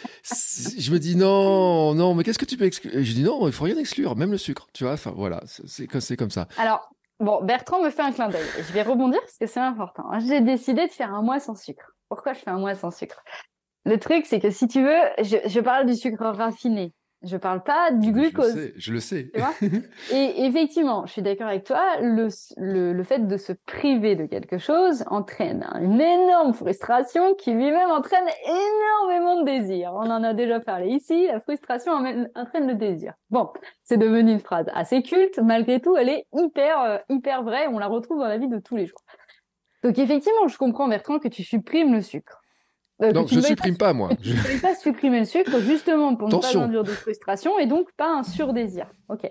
Je me dis non, mais qu'est-ce que tu peux exclure ? Je dis non, il faut rien exclure, même le sucre, tu vois. Enfin, voilà, c'est comme ça. Alors. Bon, Bertrand me fait un clin d'œil. Je vais rebondir parce que c'est important. J'ai décidé de faire un mois sans sucre. Pourquoi je fais un mois sans sucre ? Le truc, c'est que si tu veux, je parle du sucre raffiné. Je parle pas du glucose. Je le sais. Tu vois ? Et effectivement, je suis d'accord avec toi. Le fait de se priver de quelque chose entraîne une énorme frustration qui lui-même entraîne énormément de désir. On en a déjà parlé ici. La frustration entraîne le désir. Bon, c'est devenu une phrase assez culte. Malgré tout, elle est hyper vraie. On la retrouve dans la vie de tous les jours. Donc effectivement, je comprends, Bertrand, que tu supprimes le sucre. Donc je ne supprime pas, moi. Je ne vais pas supprimer le sucre, justement, pour ne pas induire de frustration et donc pas un surdésir. Ok.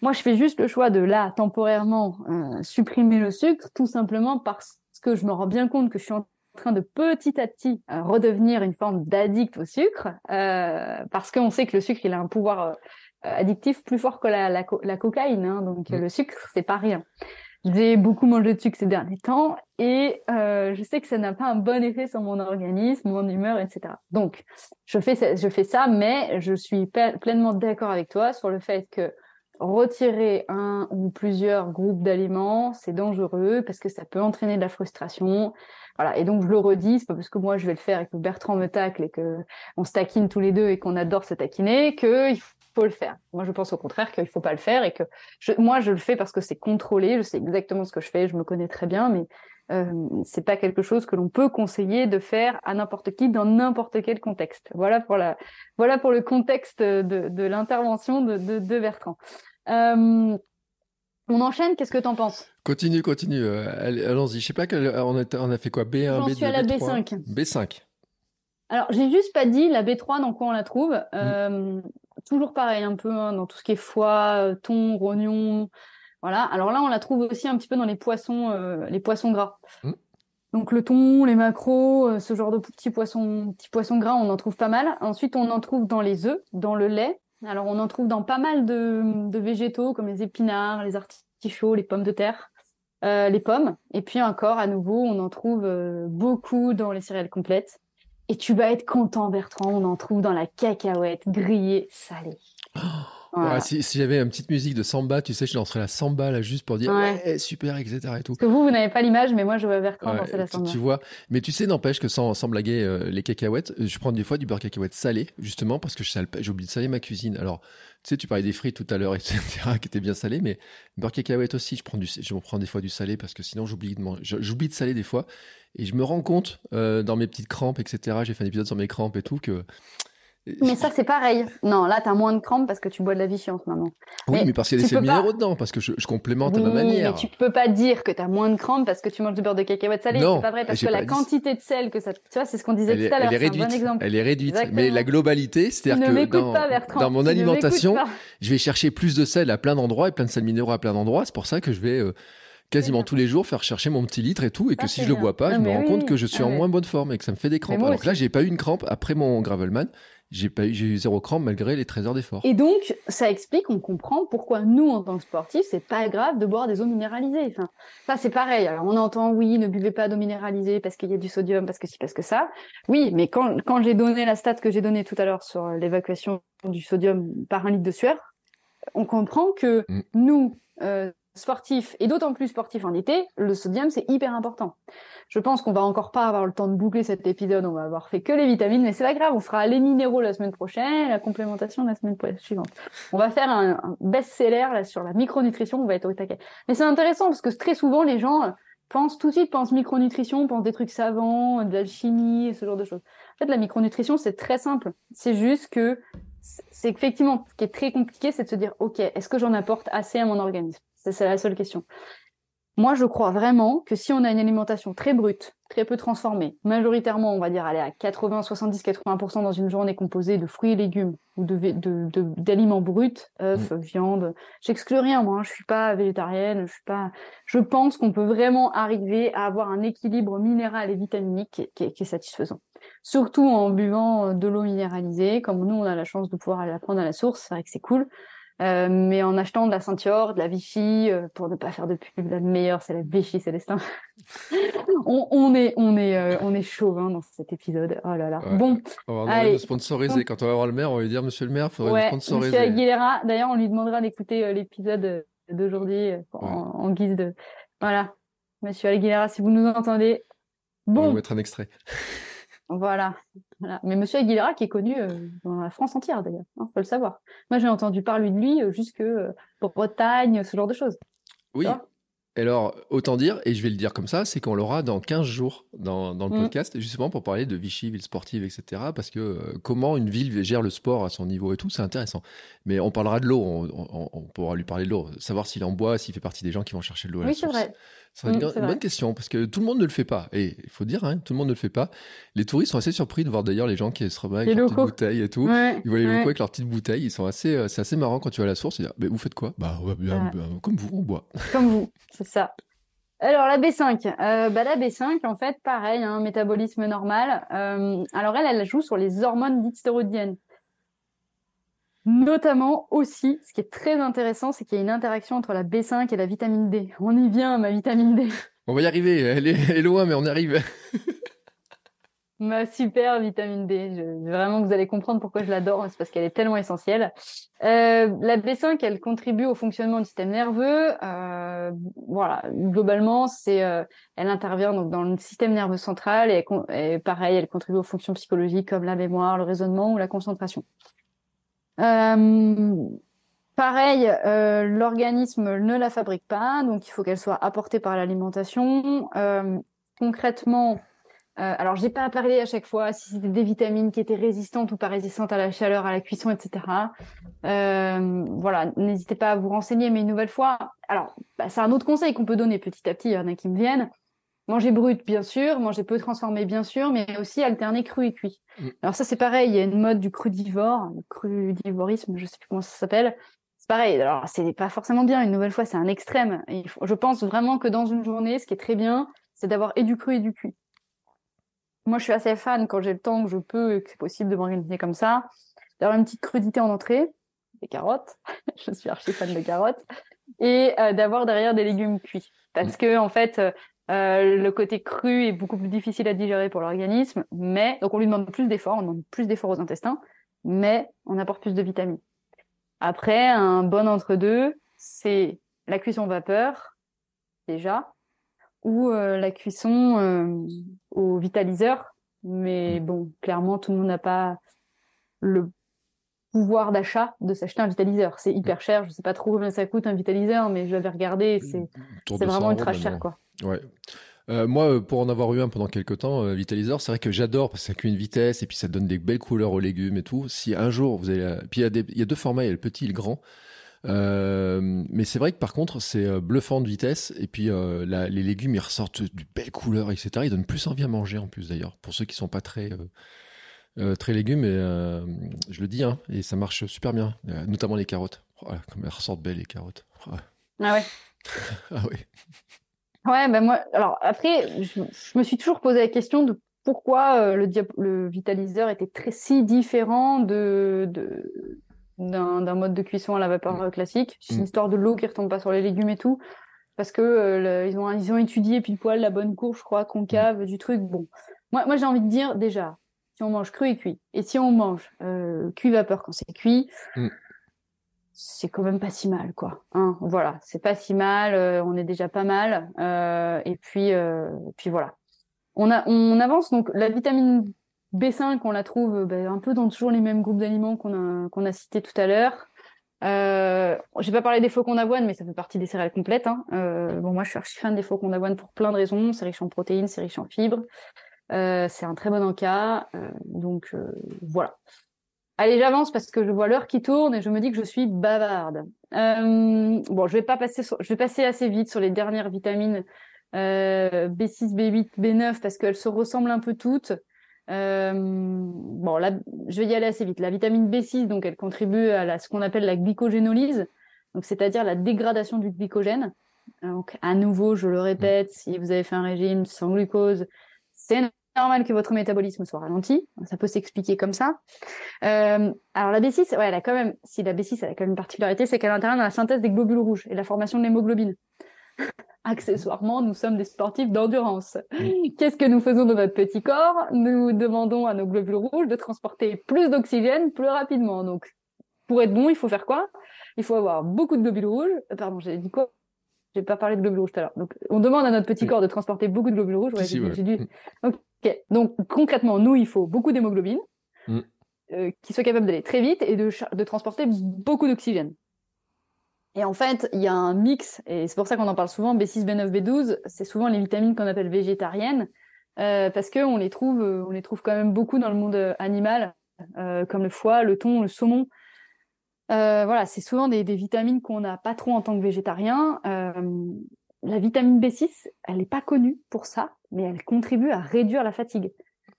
Moi, je fais juste le choix de, là, temporairement, supprimer le sucre, tout simplement parce que je me rends bien compte que je suis en train de petit à petit redevenir une forme d'addict au sucre, parce qu'on sait que le sucre, il a un pouvoir addictif plus fort que la cocaïne. Hein, donc le sucre, c'est pas rien. J'ai beaucoup mangé de sucre ces derniers temps et je sais que ça n'a pas un bon effet sur mon organisme, mon humeur, etc. Donc, je fais ça, mais je suis pleinement d'accord avec toi sur le fait que retirer un ou plusieurs groupes d'aliments, c'est dangereux parce que ça peut entraîner de la frustration. Voilà. Et donc, je le redis, c'est pas parce que moi, je vais le faire et que Bertrand me tacle et qu'on se taquine tous les deux et qu'on adore se taquiner qu'il faut le faire. Moi, je pense au contraire qu'il faut pas le faire et que moi, je le fais parce que c'est contrôlé. Je sais exactement ce que je fais, je me connais très bien, mais c'est pas quelque chose que l'on peut conseiller de faire à n'importe qui dans n'importe quel contexte. Voilà pour le contexte de l'intervention de Bertrand. On enchaîne, qu'est-ce que t'en penses ? Continue. Allons-y. Je sais pas, on a fait quoi ? B1, B2, B3. Je suis à la B5. B5. Alors, j'ai juste pas dit la B3 dans quoi on la trouve. Toujours pareil un peu, hein, dans tout ce qui est foie, thon, rognon, voilà. Alors là, on la trouve aussi un petit peu dans les poissons gras. Donc le thon, les maquereaux, ce genre de petits poissons gras, on en trouve pas mal. Ensuite, on en trouve dans les œufs, dans le lait. Alors on en trouve dans pas mal de végétaux comme les épinards, les artichauts, les pommes de terre, les pommes. Et puis encore, à nouveau, on en trouve beaucoup dans les céréales complètes. Et tu vas être content, Bertrand, on en trouve dans la cacahuète grillée salée. Voilà. Ouais, si j'avais une petite musique de samba, tu sais, je lancerais la samba là juste pour dire ouais, super, etc. et tout. Parce que vous n'avez pas l'image, mais moi je vois Bertrand lancer la samba. Tu vois, mais tu sais, n'empêche que sans blaguer, les cacahuètes, je prends des fois du beurre cacahuète salé, justement, parce que j'oublie de saler ma cuisine. Alors, tu sais, tu parlais des frites tout à l'heure, etc., qui étaient bien salées, mais beurre cacahuète aussi, je prends des fois du salé parce que sinon j'oublie de saler des fois. Et je me rends compte dans mes petites crampes, etc. J'ai fait un épisode sur mes crampes et tout que. Mais ça, c'est pareil. Non, là, t'as moins de crampes parce que tu bois de la Vichyante, maman. Oui, mais parce qu'il y a des minéraux dedans, parce que je complémente à ma manière. Mais tu peux pas dire que t'as moins de crampes parce que tu manges du beurre de cacahuète salée. Non, c'est pas vrai, parce que la quantité de sel que ça... Tu vois, c'est ce qu'on disait tout à l'heure, c'est un bon exemple. Elle est réduite, mais la globalité, c'est-à-dire que dans mon alimentation, je vais chercher plus de sel à plein d'endroits et plein de sels minéraux à plein d'endroits. C'est pour ça que je vais... quasiment tous les jours faire chercher mon petit litre et tout, et que si je le bois pas, je me rends compte que je suis en moins bonne forme et que ça me fait des crampes. Alors que là, j'ai pas eu une crampe après mon Gravelman, j'ai eu zéro crampe malgré les 13 heures d'effort. Et donc, ça explique, on comprend pourquoi nous, en tant que sportifs, c'est pas grave de boire des eaux minéralisées. Enfin, ça, c'est pareil. Alors, on entend, oui, ne buvez pas d'eau minéralisée parce qu'il y a du sodium, parce que si, parce que ça. Oui, mais quand j'ai donné la stat que j'ai donnée tout à l'heure sur l'évacuation du sodium par un litre de sueur, on comprend que nous, sportif, et d'autant plus sportif en été, le sodium, c'est hyper important. Je pense qu'on va encore pas avoir le temps de boucler cet épisode, on va avoir fait que les vitamines, mais c'est pas grave, on fera les minéraux la semaine prochaine, la complémentation la semaine suivante. On va faire un best-seller là, sur la micronutrition, on va être au taquet. Mais c'est intéressant, parce que très souvent, les gens pensent tout de suite, pensent micronutrition, pensent des trucs savants, de l'alchimie, et ce genre de choses. En fait, la micronutrition, c'est très simple. C'est juste que, c'est effectivement, ce qui est très compliqué, c'est de se dire, ok, est-ce que j'en apporte assez à mon organisme? C'est la seule question. Moi, je crois vraiment que si on a une alimentation très brute, très peu transformée, majoritairement, on va dire, aller à 80, 70, 80% dans une journée composée de fruits et légumes ou d'aliments bruts, œufs, viande. J'exclus rien, moi, hein, je suis pas végétarienne, je suis pas. Je pense qu'on peut vraiment arriver à avoir un équilibre minéral et vitaminique qui est satisfaisant. Surtout en buvant de l'eau minéralisée, comme nous, on a la chance de pouvoir aller la prendre à la source, c'est vrai que c'est cool. Mais en achetant de la ceinture, de la Vichy, pour ne pas faire de pub, la meilleure, c'est la Vichy Célestin. on est chauve hein, dans cet épisode. Oh là là. Ouais. Bon, on va le sponsoriser. Quand on va voir le maire, on va lui dire Monsieur le maire, il faudrait le sponsoriser. Monsieur Aguilera. D'ailleurs, on lui demandera d'écouter l'épisode d'aujourd'hui en guise de. Voilà, Monsieur Aguilera, si vous nous entendez. Bon. On va vous mettre un extrait. Voilà. Mais Monsieur Aguilera qui est connu dans la France entière d'ailleurs, hein, faut le savoir. Moi j'ai entendu parler de lui jusque Bretagne, ce genre de choses. Oui. Et alors autant dire, et je vais le dire comme ça, c'est qu'on l'aura dans 15 jours dans le podcast, justement pour parler de Vichy, ville sportive, etc. Parce que comment une ville gère le sport à son niveau et tout, c'est intéressant. Mais on parlera de l'eau, on pourra lui parler de l'eau, savoir s'il en boit, s'il fait partie des gens qui vont chercher de l'eau à la source. Oui, c'est vrai. C'est une bonne question, parce que tout le monde ne le fait pas. Et il faut dire, hein, tout le monde ne le fait pas. Les touristes sont assez surpris de voir d'ailleurs les gens qui se remettent avec leurs petites bouteilles et tout. Ouais, ils voient les locaux avec leurs petites bouteilles. Ils sont c'est assez marrant quand tu vas à la source. Ils disent, mais vous faites quoi? Bah, bien, comme vous, on boit. Comme vous, c'est ça. Alors, la B5. La B5, en fait, pareil, hein, métabolisme normal. Alors, elle joue sur les hormones dites thyroïdiennes. Notamment aussi, ce qui est très intéressant, c'est qu'il y a une interaction entre la B5 et la vitamine D. On y vient, ma vitamine D. On va y arriver, elle est loin, mais on arrive. Ma super vitamine D, vraiment vous allez comprendre pourquoi je l'adore, c'est parce qu'elle est tellement essentielle. La B5, elle contribue au fonctionnement du système nerveux. Globalement, elle intervient donc dans le système nerveux central et pareil, elle contribue aux fonctions psychologiques comme la mémoire, le raisonnement ou la concentration. L'organisme ne la fabrique pas, donc il faut qu'elle soit apportée par l'alimentation. Concrètement, alors j'ai pas parlé à chaque fois si c'était des vitamines qui étaient résistantes ou pas résistantes à la chaleur, à la cuisson, etc. N'hésitez pas à vous renseigner, mais une nouvelle fois, alors c'est un autre conseil qu'on peut donner petit à petit, il y en a qui me viennent. Manger brut, bien sûr, manger peu transformé, bien sûr, mais aussi alterner cru et cuit. Alors ça, c'est pareil, il y a une mode du crudivore, le crudivorisme, je sais plus comment ça s'appelle. C'est pareil, alors c'est pas forcément bien, une nouvelle fois, c'est un extrême. Et je pense vraiment que dans une journée, ce qui est très bien, c'est d'avoir et du cru et du cuit. Moi, je suis assez fan quand j'ai le temps, que je peux, et que c'est possible de m'organiser comme ça, d'avoir une petite crudité en entrée, des carottes, je suis archi fan de carottes, et d'avoir derrière des légumes cuits. Parce que, en fait... le côté cru est beaucoup plus difficile à digérer pour l'organisme, mais donc on lui demande plus d'efforts, on demande plus d'efforts aux intestins, mais on apporte plus de vitamines. Après, un bon entre-deux, c'est la cuisson vapeur, déjà, ou la cuisson au vitaliseur, mais bon, clairement, tout le monde n'a pas le pouvoir d'achat de s'acheter un vitaliseur. C'est hyper cher, je sais pas trop combien ça coûte un vitaliseur, mais je l'avais regardé, c'est vraiment ultra cher, quoi. Ouais. Moi, pour en avoir eu un pendant quelques temps, vitaliseur, c'est vrai que j'adore parce que ça cuit une vitesse et puis ça donne des belles couleurs aux légumes et tout. Si un jour vous allez, puis il y a deux formats, il y a le petit et le grand. Mais c'est vrai que par contre, c'est bluffant de vitesse et puis les légumes ils ressortent de belles couleurs, etc. Ils donnent plus envie à manger en plus d'ailleurs. Pour ceux qui sont pas très légumes, et, je le dis, hein, et ça marche super bien. Notamment les carottes, comme elles ressortent belles les carottes. Ah ouais. Ah ouais. Ouais, moi, alors après, je me suis toujours posé la question de pourquoi le vitaliseur était si différent d'un mode de cuisson à la vapeur classique. C'est une histoire de l'eau qui retombe pas sur les légumes et tout, parce que ils ont étudié pile poil la bonne courbe, je crois, concave du truc. Bon, moi j'ai envie de dire déjà, si on mange cru et cuit, et si on mange cuit vapeur quand c'est cuit. c'est quand même pas si mal, quoi. Hein, voilà, c'est pas si mal, on est déjà pas mal. Et puis voilà. On avance, donc la vitamine B5, on la trouve un peu dans toujours les mêmes groupes d'aliments qu'on a cités tout à l'heure. J'ai pas parlé des flocons d'avoine, mais ça fait partie des céréales complètes, hein. Moi, je suis archi fan des flocons d'avoine pour plein de raisons. C'est riche en protéines, c'est riche en fibres. C'est un très bon encas. Donc, voilà. Allez, j'avance parce que je vois l'heure qui tourne et je me dis que je suis bavarde. Je vais passer assez vite sur les dernières vitamines B6, B8, B9 parce qu'elles se ressemblent un peu toutes. Là, je vais y aller assez vite. La vitamine B6, donc, elle contribue à ce qu'on appelle la glycogénolyse, donc c'est-à-dire la dégradation du glycogène. Donc, à nouveau, je le répète, si vous avez fait un régime sans glucose, c'est normal que votre métabolisme soit ralenti. Ça peut s'expliquer comme ça. Alors, la B6, ouais, elle a quand même une particularité, c'est qu'elle intervient dans la synthèse des globules rouges et la formation de l'hémoglobine. Accessoirement, nous sommes des sportifs d'endurance. Qu'est-ce que nous faisons de notre petit corps? Nous demandons à nos globules rouges de transporter plus d'oxygène plus rapidement. Donc, pour être bon, il faut faire quoi? Il faut avoir beaucoup de globules rouges. Pardon, j'ai dit quoi? J'ai pas parlé de globules rouges tout à l'heure. Donc, on demande à notre petit corps de transporter beaucoup de globules rouges. Ouais, j'ai dû... Ok. Donc, concrètement, nous, il faut beaucoup d'hémoglobine, qui soit capable d'aller très vite et de transporter beaucoup d'oxygène. Et en fait, il y a un mix, et c'est pour ça qu'on en parle souvent, B6, B9, B12, c'est souvent les vitamines qu'on appelle végétariennes, parce que on les trouve quand même beaucoup dans le monde animal, comme le foie, le thon, le saumon. C'est souvent des vitamines qu'on n'a pas trop en tant que végétarien. La vitamine B6, elle n'est pas connue pour ça, mais elle contribue à réduire la fatigue.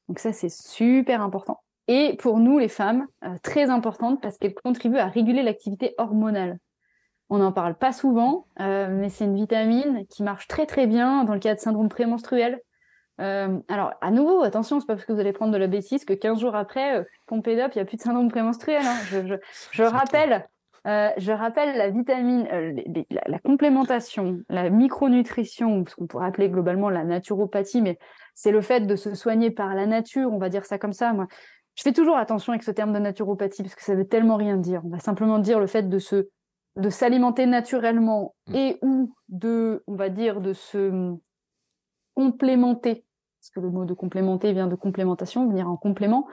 Donc ça, c'est super important. Et pour nous, les femmes, très importante, parce qu'elle contribue à réguler l'activité hormonale. On n'en parle pas souvent, mais c'est une vitamine qui marche très très bien dans le cas de syndrome prémenstruel. Alors, à nouveau, attention, c'est pas parce que vous allez prendre de la B6 que 15 jours après, pompé d'op, il n'y a plus de syndrome prémenstruel. Hein. Je rappelle la vitamine, la complémentation, la micronutrition, ce qu'on pourrait appeler globalement la naturopathie, mais c'est le fait de se soigner par la nature, on va dire ça comme ça, moi. Je fais toujours attention avec ce terme de naturopathie parce que ça veut tellement rien dire. On va simplement dire le fait de s'alimenter naturellement et ou de se complémenter, parce que le mot de complémenter vient de complémentation, venir en complément,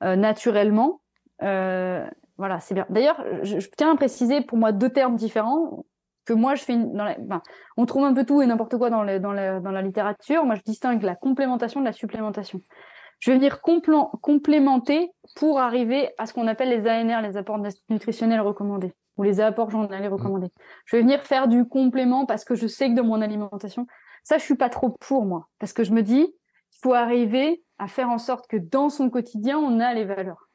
naturellement. C'est bien. D'ailleurs, je tiens à préciser pour moi deux termes différents que moi je fais. On trouve un peu tout et n'importe quoi dans la littérature. Moi, je distingue la complémentation de la supplémentation. Je vais venir complémenter pour arriver à ce qu'on appelle les ANR, les apports nutritionnels recommandés, ou les apports journaliers recommandés. Je vais venir faire du complément parce que je sais que dans mon alimentation, ça, je suis pas trop pour moi, parce que je me dis qu'il faut arriver à faire en sorte que dans son quotidien, on a les valeurs.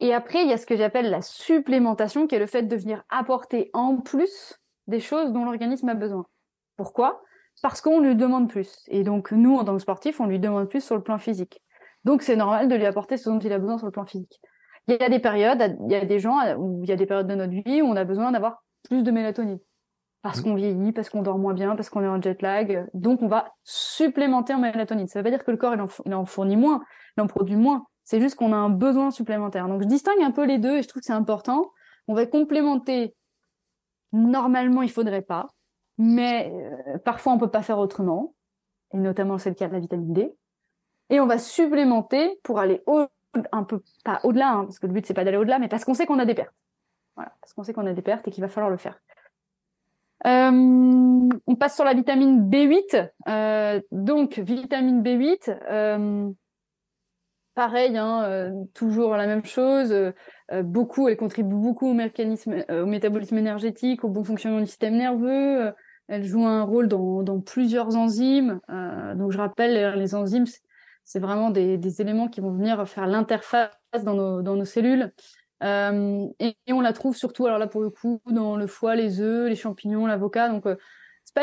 Et après, il y a ce que j'appelle la supplémentation, qui est le fait de venir apporter en plus des choses dont l'organisme a besoin. Pourquoi ? Parce qu'on lui demande plus. Et donc, nous, en tant que sportifs, on lui demande plus sur le plan physique. Donc, c'est normal de lui apporter ce dont il a besoin sur le plan physique. Il y a des périodes, il y a des gens, où il y a des périodes de notre vie où on a besoin d'avoir plus de mélatonine. Parce qu'on vieillit, parce qu'on dort moins bien, parce qu'on est en jet lag. Donc, on va supplémenter en mélatonine. Ça ne veut pas dire que le corps, il en fournit moins, il en produit moins. C'est juste qu'on a un besoin supplémentaire. Donc, je distingue un peu les deux et je trouve que c'est important. On va complémenter. Normalement, il ne faudrait pas. Mais parfois, on peut pas faire autrement. Et notamment, c'est le cas de la vitamine D. Et on va supplémenter pour aller pas au-delà, hein, parce que le but, c'est pas d'aller au-delà, mais parce qu'on sait qu'on a des pertes. Voilà, parce qu'on sait qu'on a des pertes et qu'il va falloir le faire. On passe sur la vitamine B8. Donc, vitamine B8, pareil, hein, toujours la même chose. Elle contribue beaucoup au métabolisme énergétique, au bon fonctionnement du système nerveux. Elle joue un rôle dans plusieurs enzymes. Donc, je rappelle, les enzymes, c'est vraiment des éléments qui vont venir faire l'interface dans nos cellules. Et on la trouve surtout, alors là, pour le coup, dans le foie, les œufs, les champignons, l'avocat. Donc, c'est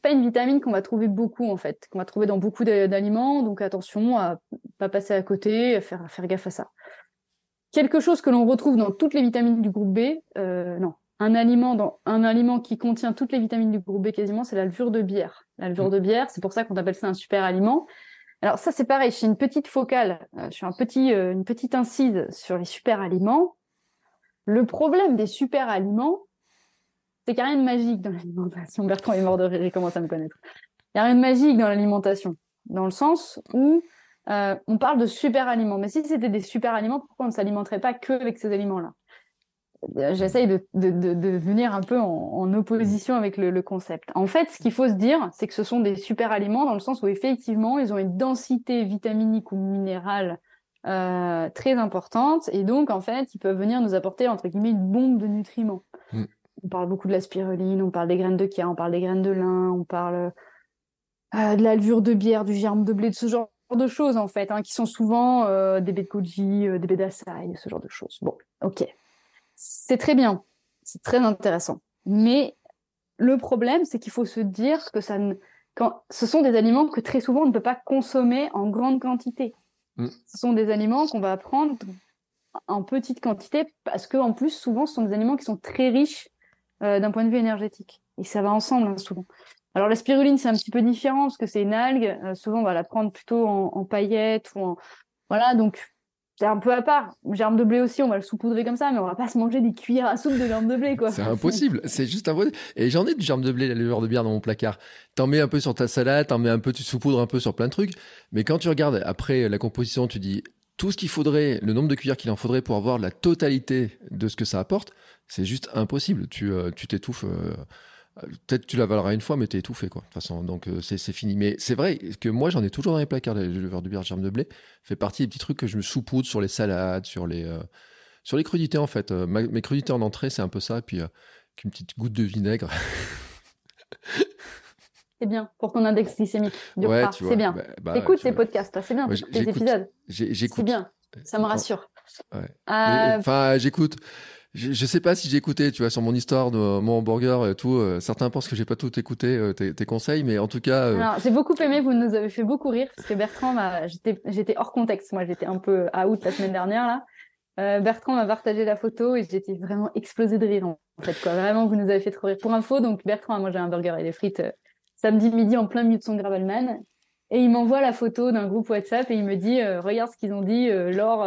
pas une vitamine qu'on va trouver beaucoup, en fait, qu'on va trouver dans beaucoup d'aliments. Donc, attention à pas passer à côté, à faire gaffe à ça. Quelque chose que l'on retrouve dans toutes les vitamines du groupe B, un aliment qui contient toutes les vitamines du groupe B quasiment, c'est la levure de bière. La levure de bière, c'est pour ça qu'on appelle ça un super aliment. Alors ça, c'est pareil, je suis une petite incise sur les super aliments. Le problème des super aliments, c'est qu'il n'y a rien de magique dans l'alimentation. Bertrand est mort de rire, il commence à me connaître. Il n'y a rien de magique dans l'alimentation, dans le sens où on parle de super aliments. Mais si c'était des super aliments, pourquoi on ne s'alimenterait pas que avec ces aliments-là ? J'essaye de venir un peu en opposition avec le concept. En fait, ce qu'il faut se dire, c'est que ce sont des super aliments dans le sens où effectivement, ils ont une densité vitaminique ou minérale très importante. Et donc, en fait, ils peuvent venir nous apporter, entre guillemets, une bombe de nutriments. Mmh. On parle beaucoup de la spiruline, on parle des graines de chia, on parle des graines de lin, on parle de la levure de bière, du germe de blé, de ce genre de choses, en fait, hein, qui sont souvent des baies de goji, des baies d'açaï, ce genre de choses. Bon, ok. C'est très bien, c'est très intéressant. Mais le problème, c'est qu'il faut se dire que ce sont des aliments que très souvent, on ne peut pas consommer en grande quantité. Mmh. Ce sont des aliments qu'on va prendre en petite quantité parce qu'en plus, souvent, ce sont des aliments qui sont très riches d'un point de vue énergétique. Et ça va ensemble, hein, souvent. Alors, la spiruline, c'est un petit peu différent parce que c'est une algue. Souvent, on va la prendre plutôt en paillettes ou en... Voilà, donc... C'est un peu à part. Germe de blé aussi, on va le saupoudrer comme ça, mais on va pas se manger des cuillères à soupe de germe de blé, quoi. C'est impossible. C'est juste impossible. Et j'en ai du germe de blé, la levure de bière dans mon placard. T'en mets un peu sur ta salade, t'en mets un peu, tu saupoudres un peu sur plein de trucs. Mais quand tu regardes après la composition, tu dis tout ce qu'il faudrait, le nombre de cuillères qu'il en faudrait pour avoir la totalité de ce que ça apporte, c'est juste impossible. Tu t'étouffes. Peut-être tu l'avaleras une fois, mais t'es étouffé, quoi. De toute façon, donc c'est fini. Mais c'est vrai que moi, j'en ai toujours dans les placards. La levure de bière, germe de blé fait partie des petits trucs que je me saupoudre sur les salades, sur les crudités, en fait. Mes crudités en entrée, c'est un peu ça. Puis une petite goutte de vinaigre. C'est bien pour ton index glycémique. Ouais, tu vois, c'est bien. Écoute ces podcasts, c'est bien. Tes épisodes, j'écoute. C'est bien. Ça me rassure. Ouais. Enfin, j'écoute. Je sais pas si j'ai écouté, tu vois, sur mon histoire de mon hamburger et tout. Certains pensent que j'ai pas tout écouté, tes conseils, mais en tout cas. Alors, j'ai beaucoup aimé, vous nous avez fait beaucoup rire, parce que Bertrand j'étais hors contexte. Moi, j'étais un peu out la semaine dernière, là. Bertrand m'a partagé la photo et j'étais vraiment explosée de rire, en fait, quoi. Vraiment, vous nous avez fait trop rire. Pour info, donc, Bertrand a mangé un burger et des frites samedi midi en plein milieu de son Gravelman. Et il m'envoie la photo d'un groupe WhatsApp et il me dit « Regarde ce qu'ils ont dit, Laure...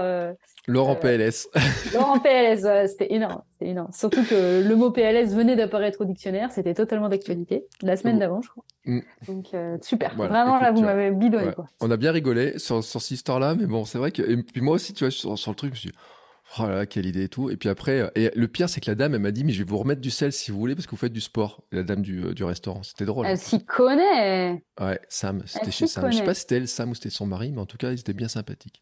Laure en PLS. Laure en PLS, c'était énorme, c'était énorme. Surtout que le mot PLS venait d'apparaître au dictionnaire, c'était totalement d'actualité, la semaine d'avant, je crois. Mm. Donc super, voilà, vraiment écoute, là, vous m'avez bidonné. Ouais. Quoi. On a bien rigolé sur cette histoire-là, mais bon, c'est vrai que... Et puis moi aussi, tu vois, sur le truc, je me suis dit « Oh là là, quelle idée et tout ». Et puis après, et le pire, c'est que la dame, elle m'a dit « Mais je vais vous remettre du sel si vous voulez, parce que vous faites du sport. » La dame du restaurant, c'était drôle. Elle s'y connaît. Ouais, Sam, c'était chez Sam. Je sais pas si c'était elle, Sam, ou c'était son mari, mais en tout cas, ils étaient bien sympathiques.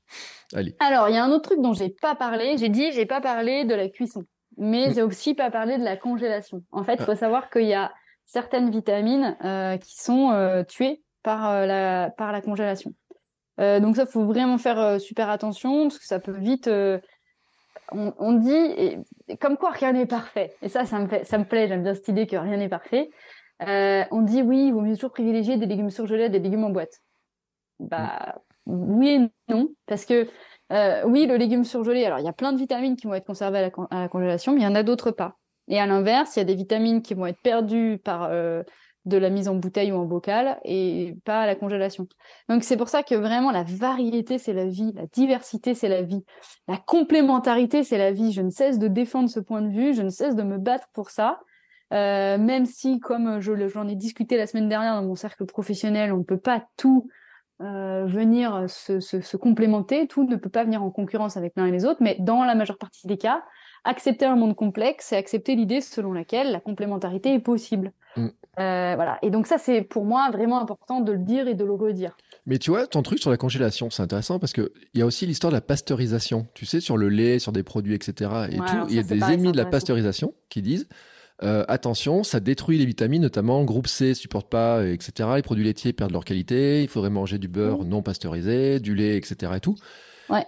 Allez. Alors, il y a un autre truc dont j'ai pas parlé. J'ai dit, j'ai pas parlé de la cuisson, mais j'ai aussi pas parlé de la congélation. En fait, il faut savoir qu'il y a certaines vitamines qui sont tuées par la congélation. Donc ça, faut vraiment faire super attention, parce que ça peut vite... On dit comme quoi rien n'est parfait, et ça me plaît, j'aime bien cette idée que rien n'est parfait. On dit oui, il vaut mieux toujours privilégier des légumes surgelés à des légumes en boîte. Bah oui et non, parce que oui, le légume surgelé, alors il y a plein de vitamines qui vont être conservées à la congélation, mais il y en a d'autres pas. Et à l'inverse, il y a des vitamines qui vont être perdues par de la mise en bouteille ou en bocal et pas à la congélation. Donc, c'est pour ça que vraiment, la variété, c'est la vie. La diversité, c'est la vie. La complémentarité, c'est la vie. Je ne cesse de défendre ce point de vue. Je ne cesse de me battre pour ça. Même si, comme j'en ai discuté la semaine dernière dans mon cercle professionnel, on ne peut pas tout venir se complémenter. Tout ne peut pas venir en concurrence avec l'un et les autres. Mais dans la majeure partie des cas, accepter un monde complexe, c'est accepter l'idée selon laquelle la complémentarité est possible. Mm. Voilà. Et donc ça, c'est pour moi vraiment important de le dire et de le redire. Mais tu vois, ton truc sur la congélation, c'est intéressant parce qu'il y a aussi l'histoire de la pasteurisation. Tu sais, sur le lait, sur des produits, etc. Et ouais, tout. Il y a des ennemis de la pasteurisation qui disent attention, ça détruit les vitamines, notamment groupe C, supporte pas, etc. Les produits laitiers perdent leur qualité. Il faudrait manger du beurre non pasteurisé, du lait, etc. et tout. Ouais.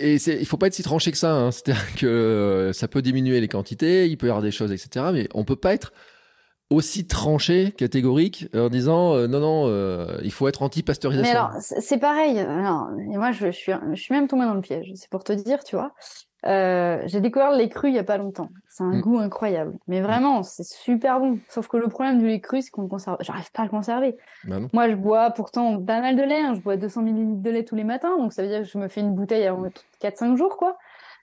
Il faut pas être si tranché que ça, hein. C'est-à-dire que ça peut diminuer les quantités, il peut y avoir des choses, etc. Mais on peut pas être aussi tranché, catégorique, en disant non, il faut être anti-pasteurisation. Mais alors, c'est pareil. Alors, moi, je suis même tombée dans le piège. C'est pour te dire, tu vois. J'ai découvert le lait cru il y a pas longtemps. C'est un goût incroyable. Mais vraiment, c'est super bon. Sauf que le problème du lait cru, c'est qu'on le conserve. J'arrive pas à le conserver. Ben moi, je bois pourtant pas mal de lait. Hein. Je bois 200 ml de lait tous les matins. Donc, ça veut dire que je me fais une bouteille en 4-5 jours, quoi.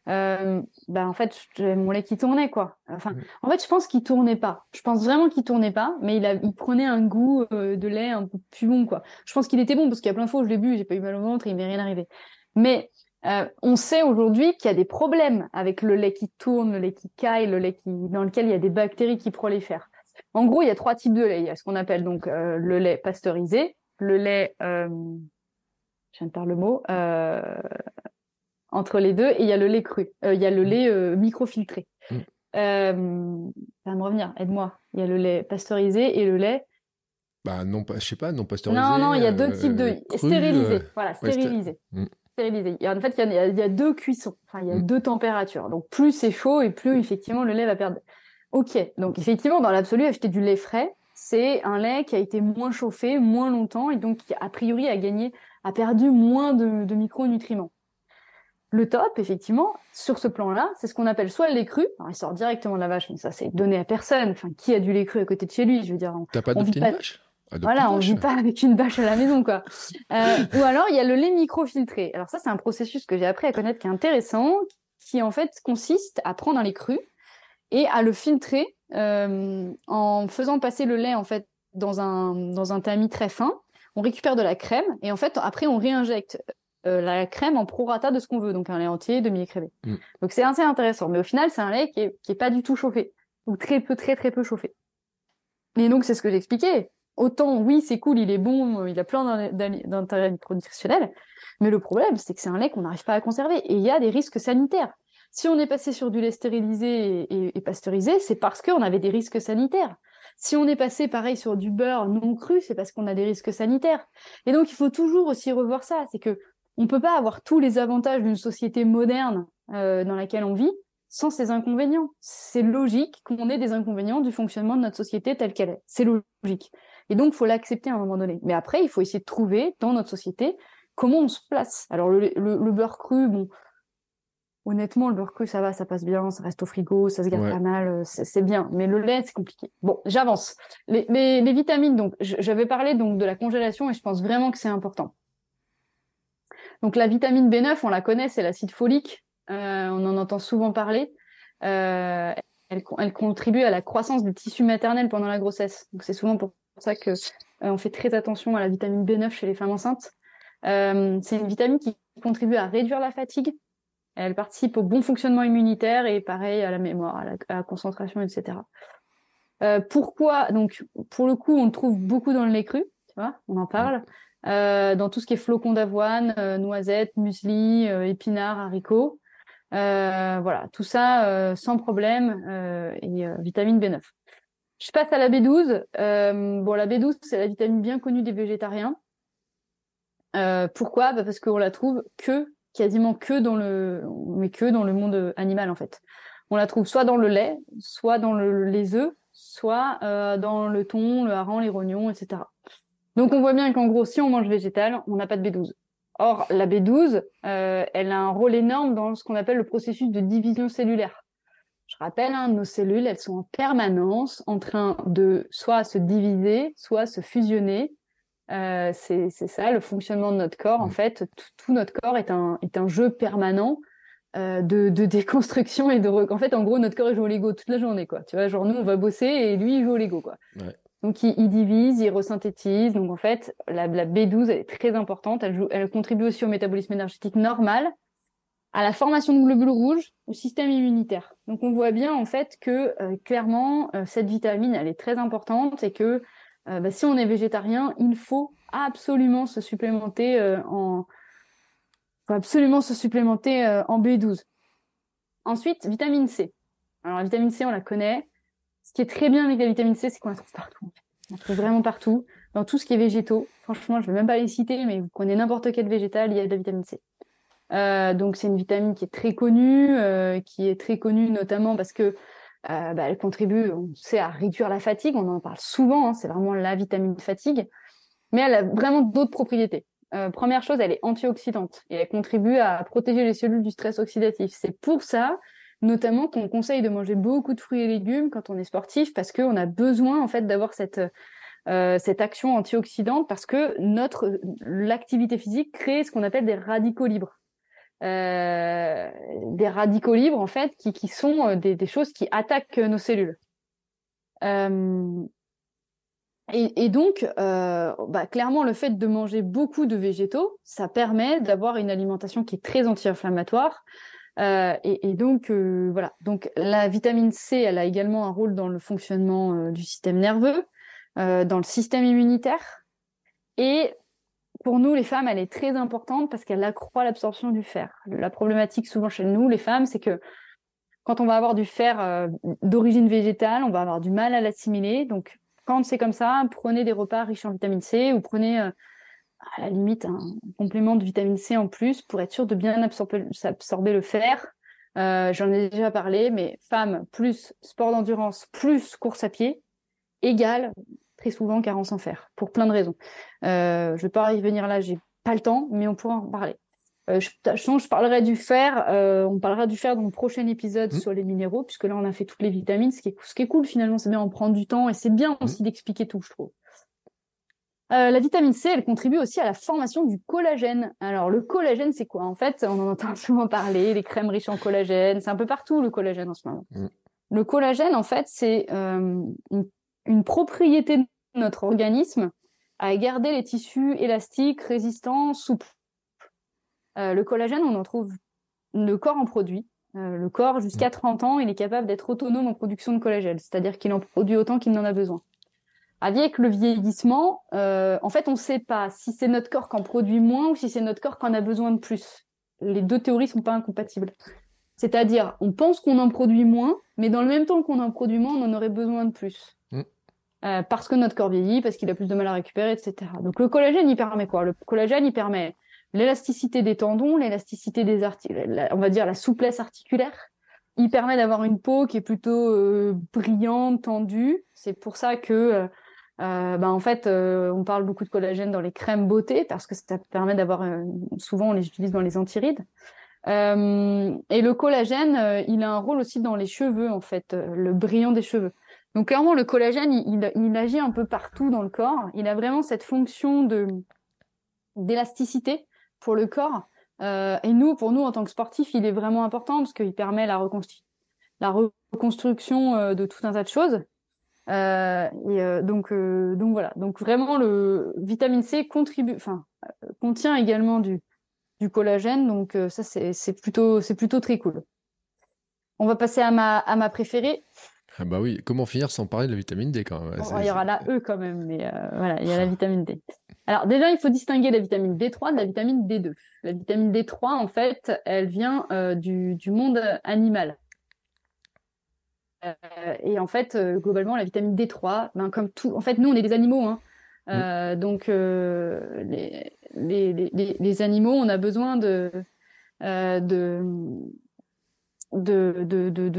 en fait, mon lait qui tournait, quoi. Enfin, en fait, je pense qu'il tournait pas. Je pense vraiment qu'il tournait pas, mais il prenait un goût de lait un peu plus bon, quoi. Je pense qu'il était bon parce qu'il y a plein de fois où je l'ai bu, j'ai pas eu mal au ventre et il m'est rien arrivé. Mais on sait aujourd'hui qu'il y a des problèmes avec le lait qui tourne, le lait qui caille, le lait dans lequel il y a des bactéries qui prolifèrent. En gros, il y a 3 types de lait. Il y a ce qu'on appelle donc le lait pasteurisé, le lait, je viens de perdre le mot, entre les deux, et il y a le lait cru. Il y a le lait microfiltré. Ça va me revenir, aide-moi. Il y a le lait pasteurisé et le lait... non pasteurisé. Non, il y a 2 types de... Cru, stérilisé, voilà, stérilisé. Stérilisé. En fait, il y a 2 cuissons, enfin, il y a 2 températures. Donc, plus c'est chaud et plus, effectivement, le lait va perdre... Ok, donc effectivement, dans l'absolu, acheter du lait frais, c'est un lait qui a été moins chauffé, moins longtemps, et donc qui, a priori, a perdu moins de micronutriments. Le top, effectivement, sur ce plan-là, c'est ce qu'on appelle soit le lait cru, alors il sort directement de la vache, mais ça, c'est donné à personne. Enfin, qui a du lait cru à côté de chez lui, je veux dire. T'as pas adopté une vache ? Voilà, on ne vit pas avec une bâche à la maison, quoi. Ou alors, il y a le lait microfiltré. Alors ça, c'est un processus que j'ai appris à connaître qui est intéressant, qui, en fait, consiste à prendre un lait cru, et à le filtrer en faisant passer le lait en fait dans un tamis très fin. On récupère de la crème et en fait après on réinjecte la crème en prorata de ce qu'on veut, donc un lait entier, demi-écrémé. Donc c'est assez intéressant, mais au final c'est un lait qui est pas du tout chauffé ou très peu chauffé. Et donc c'est ce que j'expliquais. Autant oui c'est cool, il est bon, il a plein d'intérêts nutritionnels, mais le problème c'est que c'est un lait qu'on n'arrive pas à conserver et il y a des risques sanitaires. Si on est passé sur du lait stérilisé et pasteurisé, c'est parce qu'on avait des risques sanitaires. Si on est passé, pareil, sur du beurre non cru, c'est parce qu'on a des risques sanitaires. Et donc, il faut toujours aussi revoir ça. C'est que on peut pas avoir tous les avantages d'une société moderne dans laquelle on vit sans ses inconvénients. C'est logique qu'on ait des inconvénients du fonctionnement de notre société telle qu'elle est. C'est logique. Et donc, il faut l'accepter à un moment donné. Mais après, il faut essayer de trouver dans notre société comment on se place. Alors, le beurre cru, bon... Honnêtement, le beurre cru, ça va, ça passe bien, ça reste au frigo, ça se garde pas mal, c'est bien. Mais le lait, c'est compliqué. Bon, j'avance. Les vitamines, donc, j'avais parlé donc de la congélation et je pense vraiment que c'est important. Donc, la vitamine B9, on la connaît, c'est l'acide folique. On en entend souvent parler. Elle contribue à la croissance du tissu maternel pendant la grossesse. Donc, c'est souvent pour ça que on fait très attention à la vitamine B9 chez les femmes enceintes. C'est une vitamine qui contribue à réduire la fatigue. Elle participe au bon fonctionnement immunitaire et pareil à la mémoire, à la concentration, etc. Pourquoi ? Donc, pour le coup, on le trouve beaucoup dans le lait cru, tu vois, on en parle, dans tout ce qui est flocons d'avoine, noisettes, muesli, épinards, haricots. Voilà, tout ça sans problème et vitamine B9. Je passe à la B12. La B12, c'est la vitamine bien connue des végétariens. Pourquoi ? Parce qu'on la trouve que dans le monde animal, en fait. On la trouve soit dans le lait, soit dans les œufs, soit dans le thon, le hareng, les rognons, etc. Donc, on voit bien qu'en gros, si on mange végétal, on n'a pas de B12. Or, la B12, elle a un rôle énorme dans ce qu'on appelle le processus de division cellulaire. Je rappelle, nos cellules, elles sont en permanence en train de soit se diviser, soit se fusionner. C'est ça le fonctionnement de notre corps. En fait, tout notre corps est un jeu permanent de déconstruction et de en fait, en gros, notre corps il joue au Lego toute la journée, quoi. Tu vois, genre nous on va bosser et lui il joue au Lego, quoi. Ouais. Donc il divise, il resynthétise. Donc en fait, la B12 elle est très importante. Elle contribue aussi au métabolisme énergétique normal, à la formation de globules rouges, au système immunitaire. Donc on voit bien en fait que clairement cette vitamine elle est très importante et que si on est végétarien, il faut absolument se supplémenter en B12. Ensuite, vitamine C. Alors la vitamine C, on la connaît. Ce qui est très bien avec la vitamine C, c'est qu'on la trouve partout. On la trouve vraiment partout, dans tout ce qui est végétaux. Franchement, je vais même pas les citer, mais vous prenez n'importe quel végétal, il y a de la vitamine C. Donc c'est une vitamine qui est très connue, notamment parce que elle contribue, on sait, à réduire la fatigue. On en parle souvent, c'est vraiment la vitamine fatigue. Mais elle a vraiment d'autres propriétés. Première chose, elle est antioxydante et elle contribue à protéger les cellules du stress oxydatif. C'est pour ça, notamment, qu'on conseille de manger beaucoup de fruits et légumes quand on est sportif parce qu'on a besoin, en fait, d'avoir cette action antioxydante parce que l'activité physique crée ce qu'on appelle des radicaux libres. des radicaux libres, en fait, qui sont des choses qui attaquent nos cellules. Et donc, clairement, le fait de manger beaucoup de végétaux, ça permet d'avoir une alimentation qui est très anti-inflammatoire. Voilà. Donc, la vitamine C, elle a également un rôle dans le fonctionnement du système nerveux, dans le système immunitaire. Et pour nous, les femmes, elle est très importante parce qu'elle accroît l'absorption du fer. La problématique souvent chez nous, les femmes, c'est que quand on va avoir du fer d'origine végétale, on va avoir du mal à l'assimiler. Donc, quand c'est comme ça, prenez des repas riches en vitamine C ou prenez à la limite un complément de vitamine C en plus pour être sûr de bien absorber le fer. J'en ai déjà parlé, mais femmes plus sport d'endurance plus course à pied égale très souvent carence en fer pour plein de raisons. Je ne vais pas y venir là, j'ai pas le temps, mais on pourra en parler. Je parlerai du fer. On parlera du fer dans le prochain épisode sur les minéraux, puisque là, on a fait toutes les vitamines. Ce qui est cool, finalement, c'est bien, on prend du temps et c'est bien aussi d'expliquer tout, je trouve. La vitamine C, elle contribue aussi à la formation du collagène. Alors, le collagène, c'est quoi? En fait, on en entend souvent parler, les crèmes riches en collagène. C'est un peu partout, le collagène, en ce moment. Le collagène, en fait, c'est une propriété de notre organisme à garder les tissus élastiques, résistants, souples. Le collagène, on en trouve, le corps en produit. Le corps, jusqu'à 30 ans, il est capable d'être autonome en production de collagène, c'est-à-dire qu'il en produit autant qu'il n'en a besoin. Avec le vieillissement, en fait, on ne sait pas si c'est notre corps qui en produit moins ou si c'est notre corps qui en a besoin de plus. Les deux théories ne sont pas incompatibles. C'est-à-dire, on pense qu'on en produit moins, mais dans le même temps qu'on en produit moins, on en aurait besoin de plus. Parce que notre corps vieillit, parce qu'il a plus de mal à récupérer, etc. Donc, le collagène, il permet quoi? Le collagène, il permet l'élasticité des tendons, l'élasticité des on va dire la souplesse articulaire. Il permet d'avoir une peau qui est plutôt brillante, tendue. C'est pour ça que, en fait, on parle beaucoup de collagène dans les crèmes beauté parce que ça permet d'avoir. Souvent, on les utilise dans les antirides. Et le collagène, il a un rôle aussi dans les cheveux, en fait, le brillant des cheveux. Donc clairement, le collagène, il agit un peu partout dans le corps. Il a vraiment cette fonction d'élasticité. Pour le corps et pour nous en tant que sportifs, il est vraiment important parce qu'il permet la reconstruction de tout un tas de choses donc voilà, donc vraiment le vitamine C contient également du collagène, donc ça c'est plutôt très cool. On va passer à ma préférée. Ah bah oui, comment finir sans parler de la vitamine D quand même. Il y aura la E quand même, mais voilà, il y a la vitamine D. Alors déjà, il faut distinguer la vitamine D3 de la vitamine D2. La vitamine D3, en fait, elle vient du monde animal. Et en fait, globalement, la vitamine D3, comme tout, en fait, nous, on est des animaux. Donc, les animaux, on a besoin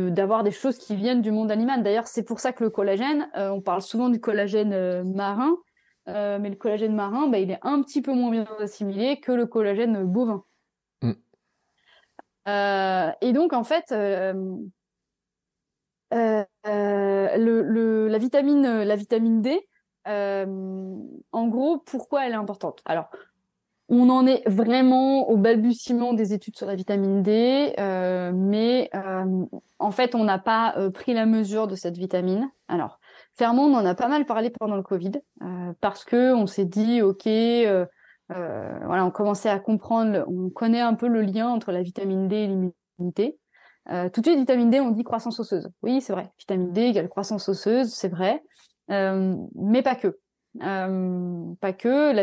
d'avoir des choses qui viennent du monde animal. D'ailleurs, c'est pour ça que le collagène, on parle souvent du collagène marin, mais le collagène marin, il est un petit peu moins bien assimilé que le collagène bovin. Et donc, en fait, la vitamine D, en gros, pourquoi elle est importante? Alors, on en est vraiment au balbutiement des études sur la vitamine D, en fait, on n'a pas pris la mesure de cette vitamine. Alors, clairement, on en a pas mal parlé pendant le Covid, parce que on s'est dit, on commençait à comprendre, on connaît un peu le lien entre la vitamine D et l'immunité. Tout de suite, vitamine D, on dit croissance osseuse. Oui, c'est vrai, vitamine D égale croissance osseuse, c'est vrai, mais pas que. La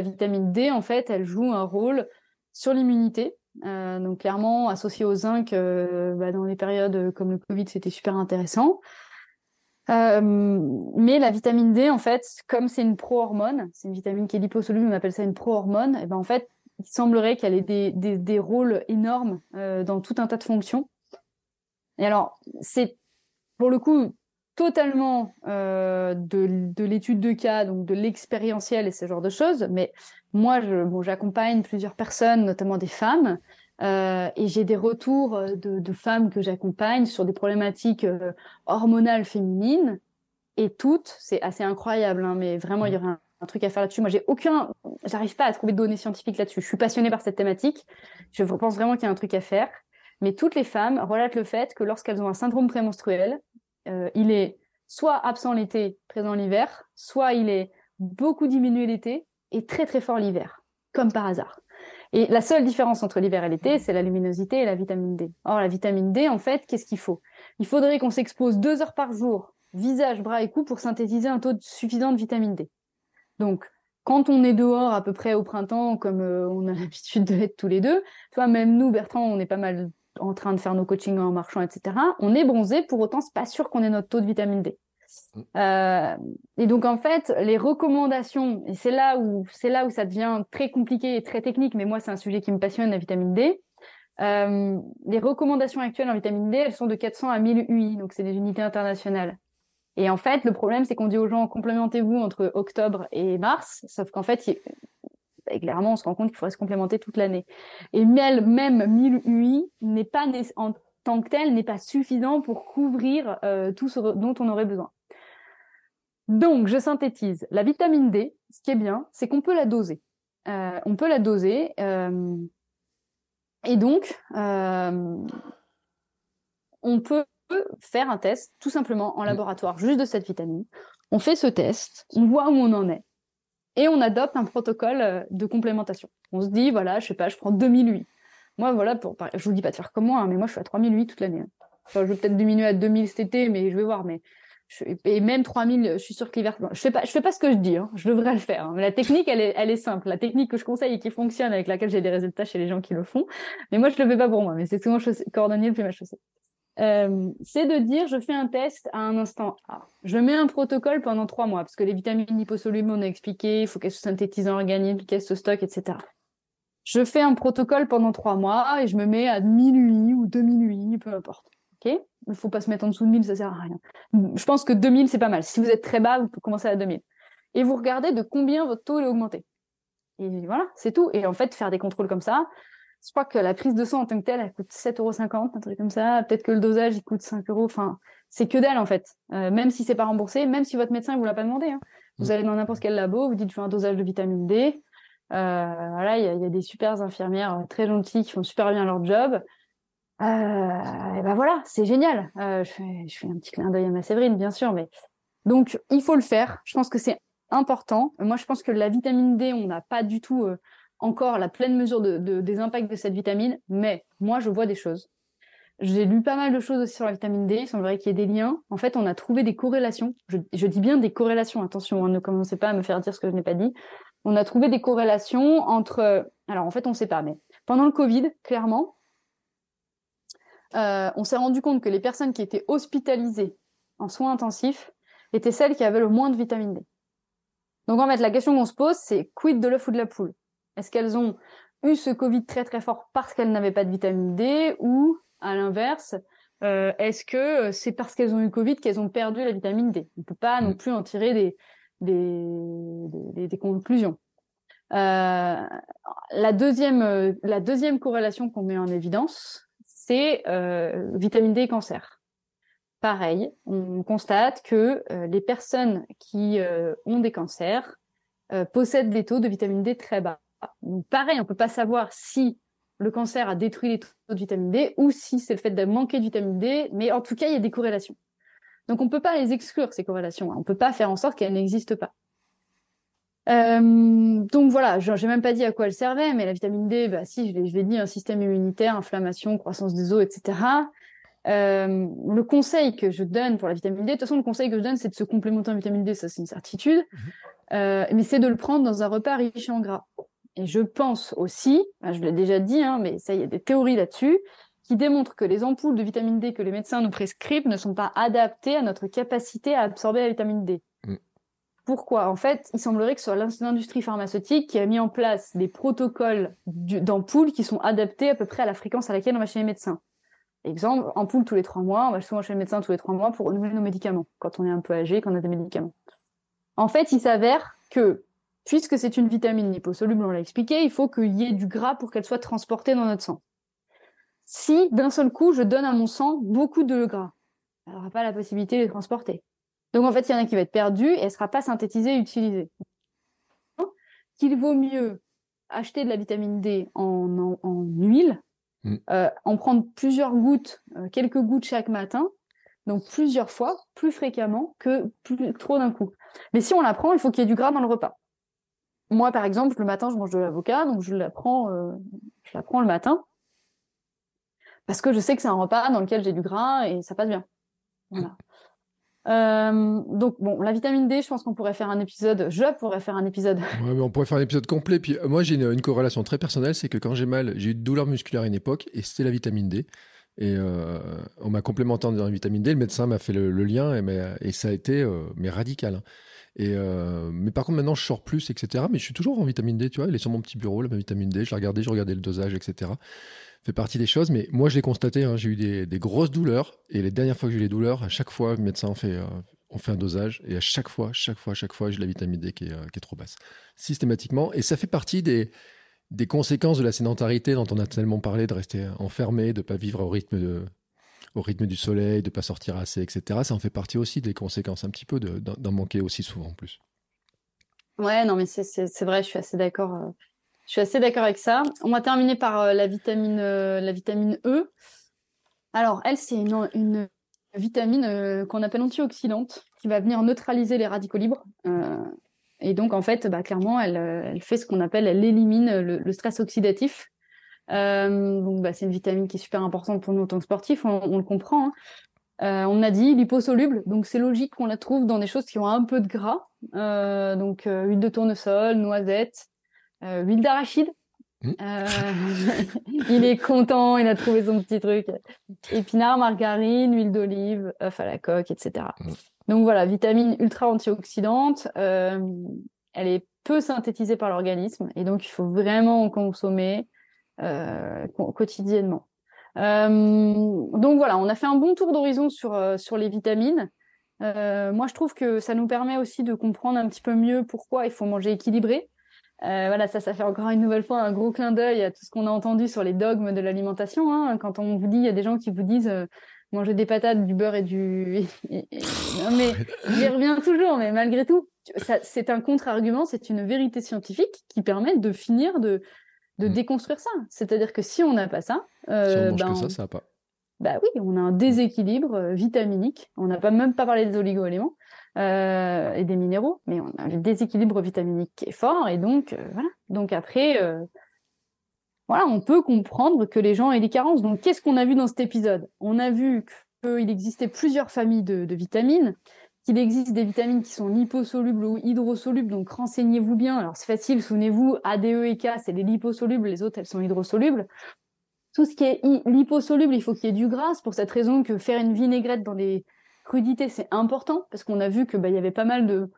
vitamine D, en fait, elle joue un rôle sur l'immunité. Donc, clairement, associée au zinc, dans les périodes comme le Covid, c'était super intéressant. Mais la vitamine D, en fait, comme c'est une pro-hormone, c'est une vitamine qui est liposoluble, on appelle ça une pro-hormone, et en fait, il semblerait qu'elle ait des rôles énormes dans tout un tas de fonctions. Et alors, c'est pour le coup totalement de l'étude de cas, donc de l'expérientiel et ce genre de choses, mais moi j'accompagne plusieurs personnes, notamment des femmes, et j'ai des retours de femmes que j'accompagne sur des problématiques hormonales féminines, et toutes, c'est assez incroyable, mais vraiment il y aurait un truc à faire là-dessus. Moi j'arrive pas à trouver de données scientifiques là-dessus, je suis passionnée par cette thématique, Je pense vraiment qu'il y a un truc à faire. Mais toutes les femmes relatent le fait que lorsqu'elles ont un syndrome prémenstruel, il est soit absent l'été, présent l'hiver, soit il est beaucoup diminué l'été et très très fort l'hiver, comme par hasard. Et la seule différence entre l'hiver et l'été, c'est la luminosité et la vitamine D. Or, la vitamine D, en fait, qu'est-ce qu'il faut ? Il faudrait qu'on s'expose 2 heures par jour, visage, bras et cou, pour synthétiser un taux suffisant de vitamine D. Donc, quand on est dehors à peu près au printemps, comme on a l'habitude d'être tous les deux, tu vois, même nous, Bertrand, on est pas mal en train de faire nos coachings en marchant, etc., on est bronzé, pour autant, c'est pas sûr qu'on ait notre taux de vitamine D. Et donc en fait les recommandations, et c'est là où ça devient très compliqué et très technique, mais moi c'est un sujet qui me passionne, la vitamine D. Les recommandations actuelles en vitamine D, elles sont de 400 à 1000 UI, donc c'est des unités internationales. Et en fait le problème, c'est qu'on dit aux gens complémentez-vous entre octobre et mars, sauf qu'en fait et clairement on se rend compte qu'il faudrait se complémenter toute l'année. Et même 1000 UI n'est pas en tant que tel n'est pas suffisant pour couvrir tout ce dont on aurait besoin. Donc, je synthétise. La vitamine D, ce qui est bien, c'est qu'on peut la doser. Et donc, on peut faire un test, tout simplement, en laboratoire, juste de cette vitamine. On fait ce test, on voit où on en est, et on adopte un protocole de complémentation. On se dit, voilà, je sais pas, je prends 2008. Moi, voilà, je vous dis pas de faire comme moi, hein, mais moi, je suis à 3008 toute l'année. Hein. Enfin, je vais peut-être diminuer à 2000 cet été, mais je vais voir, mais... Et même 3000, je suis sûre que l'hiver... Je fais pas ce que je dis, hein. Je devrais le faire. Hein. Mais la technique, elle est simple. La technique que je conseille et qui fonctionne, avec laquelle j'ai des résultats chez les gens qui le font. Mais moi, je le fais pas pour moi. Mais c'est souvent coordonner le plus ma chaussée. C'est de dire, je fais un test à un instant A. Je mets un protocole pendant 3 mois, parce que les vitamines liposolubles, on a expliqué, il faut qu'elles se synthétisent en organisme, qu'elles se stockent, etc. Je fais un protocole pendant 3 mois et je me mets à 1000 UI ou 2000 UI, peu importe. Okay. Il ne faut pas se mettre en dessous de 1000, ça ne sert à rien. Je pense que 2000, c'est pas mal. Si vous êtes très bas, vous pouvez commencer à 2000. Et vous regardez de combien votre taux est augmenté. Et voilà, c'est tout. Et en fait, faire des contrôles comme ça, je crois que la prise de sang en tant que telle, elle coûte 7,50 €, un truc comme ça. Peut-être que le dosage, il coûte 5 €. Enfin, c'est que dalle, en fait. Même si ce n'est pas remboursé, même si votre médecin ne vous l'a pas demandé. Hein. Vous allez dans n'importe quel labo, vous dites « je veux un dosage de vitamine D ». Voilà, il y a des super infirmières très gentilles qui font super bien leur job. Et ben voilà, c'est génial. Je fais un petit clin d'œil à ma Séverine, bien sûr, mais donc il faut le faire. Je pense que c'est important. Moi, je pense que la vitamine D, on n'a pas du tout encore la pleine mesure des impacts de cette vitamine, mais moi, je vois des choses. J'ai lu pas mal de choses aussi sur la vitamine D. Il semblerait qu'il y ait des liens. En fait, on a trouvé des corrélations. Je dis bien des corrélations. Attention, hein, ne commencez pas à me faire dire ce que je n'ai pas dit. On a trouvé des corrélations entre. Alors, en fait, on ne sait pas, mais pendant le Covid, clairement. On s'est rendu compte que les personnes qui étaient hospitalisées en soins intensifs étaient celles qui avaient le moins de vitamine D. Donc en fait, la question qu'on se pose, c'est quid de l'œuf ou de la poule ? Est-ce qu'elles ont eu ce Covid très très fort parce qu'elles n'avaient pas de vitamine D, ou à l'inverse, est-ce que c'est parce qu'elles ont eu Covid qu'elles ont perdu la vitamine D ? On ne peut pas non plus en tirer des conclusions. La deuxième corrélation qu'on met en évidence, c'est vitamine D et cancer. Pareil, on constate que les personnes qui ont des cancers possèdent des taux de vitamine D très bas. Donc pareil, on peut pas savoir si le cancer a détruit les taux de vitamine D ou si c'est le fait de manquer de vitamine D, mais en tout cas, il y a des corrélations. Donc on peut pas les exclure, ces corrélations. On peut pas faire en sorte qu'elles n'existent pas. Donc voilà, j'ai même pas dit à quoi elle servait, mais la vitamine D, bah si, je l'ai dit, un système immunitaire, inflammation, croissance des os, etc. Le conseil que je donne pour la vitamine D, de toute façon, le conseil que je donne, c'est de se complémenter en vitamine D, ça c'est une certitude, mais c'est de le prendre dans un repas riche en gras. Et je pense aussi, je l'ai déjà dit, hein, mais ça, il y a des théories là-dessus, qui démontrent que les ampoules de vitamine D que les médecins nous prescrivent ne sont pas adaptées à notre capacité à absorber la vitamine D. Pourquoi ? En fait, il semblerait que ce soit l'industrie pharmaceutique qui a mis en place des protocoles d'ampoules qui sont adaptés à peu près à la fréquence à laquelle on va chez les médecins. Exemple, ampoule tous les 3 mois, on va souvent chez le médecin tous les 3 mois pour renouveler nos médicaments, quand on est un peu âgé, quand on a des médicaments. En fait, il s'avère que, puisque c'est une vitamine liposoluble, on l'a expliqué, il faut qu'il y ait du gras pour qu'elle soit transportée dans notre sang. Si, d'un seul coup, je donne à mon sang beaucoup de gras, elle n'aura pas la possibilité de les transporter. Donc, en fait, il y en a qui va être perdue et elle ne sera pas synthétisée et utilisée. Qu'il vaut mieux acheter de la vitamine D en huile, en prendre plusieurs gouttes, quelques gouttes chaque matin, donc plusieurs fois, plus fréquemment que trop d'un coup. Mais si on la prend, il faut qu'il y ait du gras dans le repas. Moi, par exemple, le matin, je mange de l'avocat, donc je la prends le matin parce que je sais que c'est un repas dans lequel j'ai du gras et ça passe bien. Voilà. Donc bon, la vitamine D, je pense qu'on pourrait faire un épisode. Ouais, mais on pourrait faire un épisode complet. Puis moi, j'ai une corrélation très personnelle, c'est que quand j'ai mal, j'ai eu de douleurs musculaires à une époque, et c'était la vitamine D. Et on m'a complémenté en disant vitamine D. Le médecin m'a fait le lien et ça a été mais radical. Hein. Mais par contre, maintenant, je sors plus, etc. Mais je suis toujours en vitamine D. Tu vois, elle est sur mon petit bureau, la vitamine D. Je regardais le dosage, etc. Fait partie des choses, mais moi je l'ai constaté, hein, j'ai eu des grosses douleurs, et les dernières fois que j'ai eu des douleurs, à chaque fois, le médecin on fait un dosage, et à chaque fois, j'ai la vitamine D qui est trop basse, systématiquement. Et ça fait partie des conséquences de la sédentarité dont on a tellement parlé, de rester enfermé, de ne pas vivre au rythme du soleil, de ne pas sortir assez, etc. Ça en fait partie aussi des conséquences, un petit peu d'en manquer aussi souvent en plus. Ouais, non mais c'est vrai, je suis assez d'accord. Je suis assez d'accord avec ça. On va terminer par la vitamine E. Alors, elle, c'est une vitamine qu'on appelle antioxydante, qui va venir neutraliser les radicaux libres. Et donc, en fait, clairement, elle fait ce qu'on appelle, elle élimine le stress oxydatif. C'est une vitamine qui est super importante pour nous en tant que sportifs, on le comprend. Hein. On a dit liposoluble, donc c'est logique qu'on la trouve dans des choses qui ont un peu de gras. Huile de tournesol, noisettes. Huile d'arachide, il est content, il a trouvé son petit truc. Épinards, margarine, huile d'olive, œuf à la coque, etc. Donc voilà, vitamine ultra antioxydante, elle est peu synthétisée par l'organisme et donc il faut vraiment en consommer quotidiennement. Donc voilà, on a fait un bon tour d'horizon sur les vitamines. Moi je trouve que ça nous permet aussi de comprendre un petit peu mieux pourquoi il faut manger équilibré. Voilà, ça fait encore une nouvelle fois un gros clin d'œil à tout ce qu'on a entendu sur les dogmes de l'alimentation. Hein. Quand on vous dit, il y a des gens qui vous disent manger des patates, du beurre et du... Non, mais j'y reviens toujours, mais malgré tout, ça, c'est un contre-argument, c'est une vérité scientifique qui permet de finir de déconstruire ça. C'est-à-dire que si on n'a pas ça... ça n'a pas. Bah oui, on a un déséquilibre vitaminique. On n'a même pas parlé des oligo-éléments. Et des minéraux, mais on a le déséquilibre vitaminique qui est fort, et donc voilà. Donc après, on peut comprendre que les gens aient des carences. Donc qu'est-ce qu'on a vu dans cet épisode ? On a vu qu'il existait plusieurs familles de vitamines, qu'il existe des vitamines qui sont liposolubles ou hydrosolubles, donc renseignez-vous bien. Alors c'est facile, souvenez-vous, ADE et K, c'est les liposolubles, les autres, elles sont hydrosolubles. Tout ce qui est liposoluble, il faut qu'il y ait du gras, c'est pour cette raison que faire une vinaigrette dans des... crudité, c'est important parce qu'on a vu que y avait pas mal de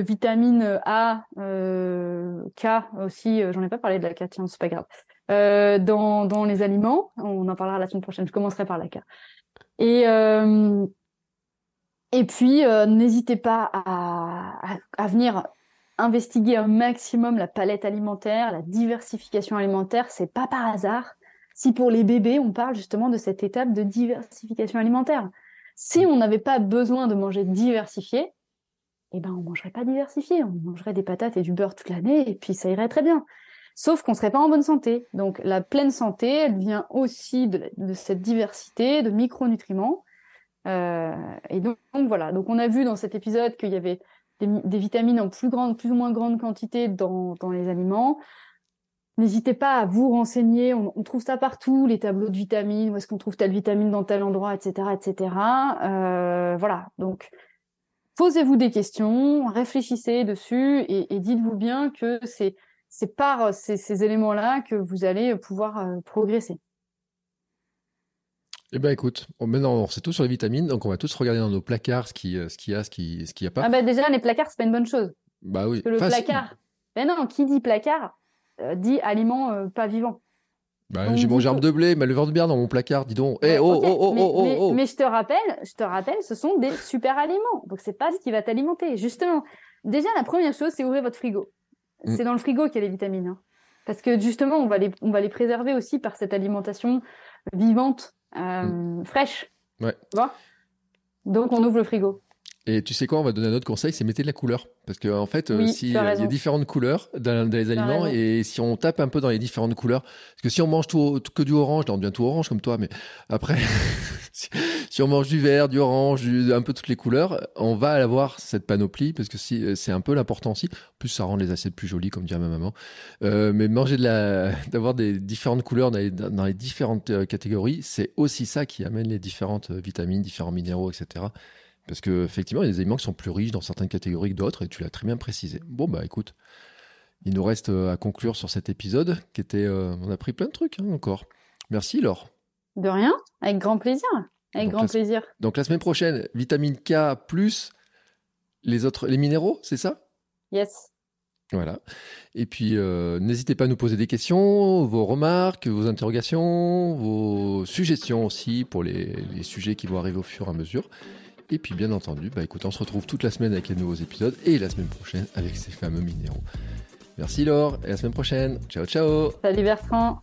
vitamines A, K aussi. J'en ai pas parlé de la K, tiens, c'est pas grave. Dans les aliments, on en parlera la semaine prochaine. Je commencerai par la K. Et puis, n'hésitez pas à venir investiguer un maximum la palette alimentaire, la diversification alimentaire. C'est pas par hasard si pour les bébés, on parle justement de cette étape de diversification alimentaire. Si on n'avait pas besoin de manger diversifié, on ne mangerait pas diversifié. On mangerait des patates et du beurre toute l'année et puis ça irait très bien. Sauf qu'on ne serait pas en bonne santé. Donc la pleine santé, elle vient aussi de cette diversité de micronutriments. Voilà. Donc on a vu dans cet épisode qu'il y avait des vitamines en plus ou moins grande quantité dans les aliments. N'hésitez pas à vous renseigner, on trouve ça partout, les tableaux de vitamines, où est-ce qu'on trouve telle vitamine dans tel endroit, etc. etc. Donc posez-vous des questions, réfléchissez dessus et dites-vous bien que c'est par ces éléments-là que vous allez pouvoir progresser. Eh bien écoute, maintenant on sait tout sur les vitamines, donc on va tous regarder dans nos placards ce qu'il y a pas. Ah déjà les placards, c'est pas une bonne chose. Bah oui. Parce que placard, qui dit placard dit aliments pas vivants. Donc, j'ai mon germe de blé, ma levure de bière dans mon placard, dis donc. Mais je te rappelle, ce sont des super aliments. Donc c'est pas ce qui va t'alimenter. Justement, déjà la première chose, c'est ouvrir votre frigo. C'est dans le frigo qu'il y a les vitamines, hein. Parce que justement, on va les préserver aussi par cette alimentation vivante, fraîche. Ouais. Tu vois ? Donc on ouvre le frigo. Et tu sais quoi, on va donner un autre conseil, c'est mettez de la couleur. Parce qu'en fait, oui, si, il y a différentes couleurs dans les aliments, et si on tape un peu dans les différentes couleurs, parce que si on mange que du orange, on devient tout orange comme toi, mais après, si on mange du vert, du orange, un peu toutes les couleurs, on va avoir cette panoplie, parce que si, c'est un peu l'important aussi. En plus, ça rend les assiettes plus jolies, comme dirait ma maman. Mais manger d'avoir des différentes couleurs dans les différentes catégories, c'est aussi ça qui amène les différentes vitamines, différents minéraux, etc. Parce qu'effectivement, il y a des aliments qui sont plus riches dans certaines catégories que d'autres, et tu l'as très bien précisé. Bon, bah écoute, il nous reste à conclure sur cet épisode qui était... on a pris plein de trucs encore. Merci Laure. De rien, avec grand plaisir. Avec grand plaisir. Donc la semaine prochaine, vitamine K plus les minéraux, c'est ça ? Yes. Voilà. Et puis, n'hésitez pas à nous poser des questions, vos remarques, vos interrogations, vos suggestions aussi pour les sujets qui vont arriver au fur et à mesure. Et puis bien entendu, bah écoute, on se retrouve toute la semaine avec les nouveaux épisodes et la semaine prochaine avec ces fameux minéraux. Merci Laure et à la semaine prochaine. Ciao ciao. Salut Bertrand.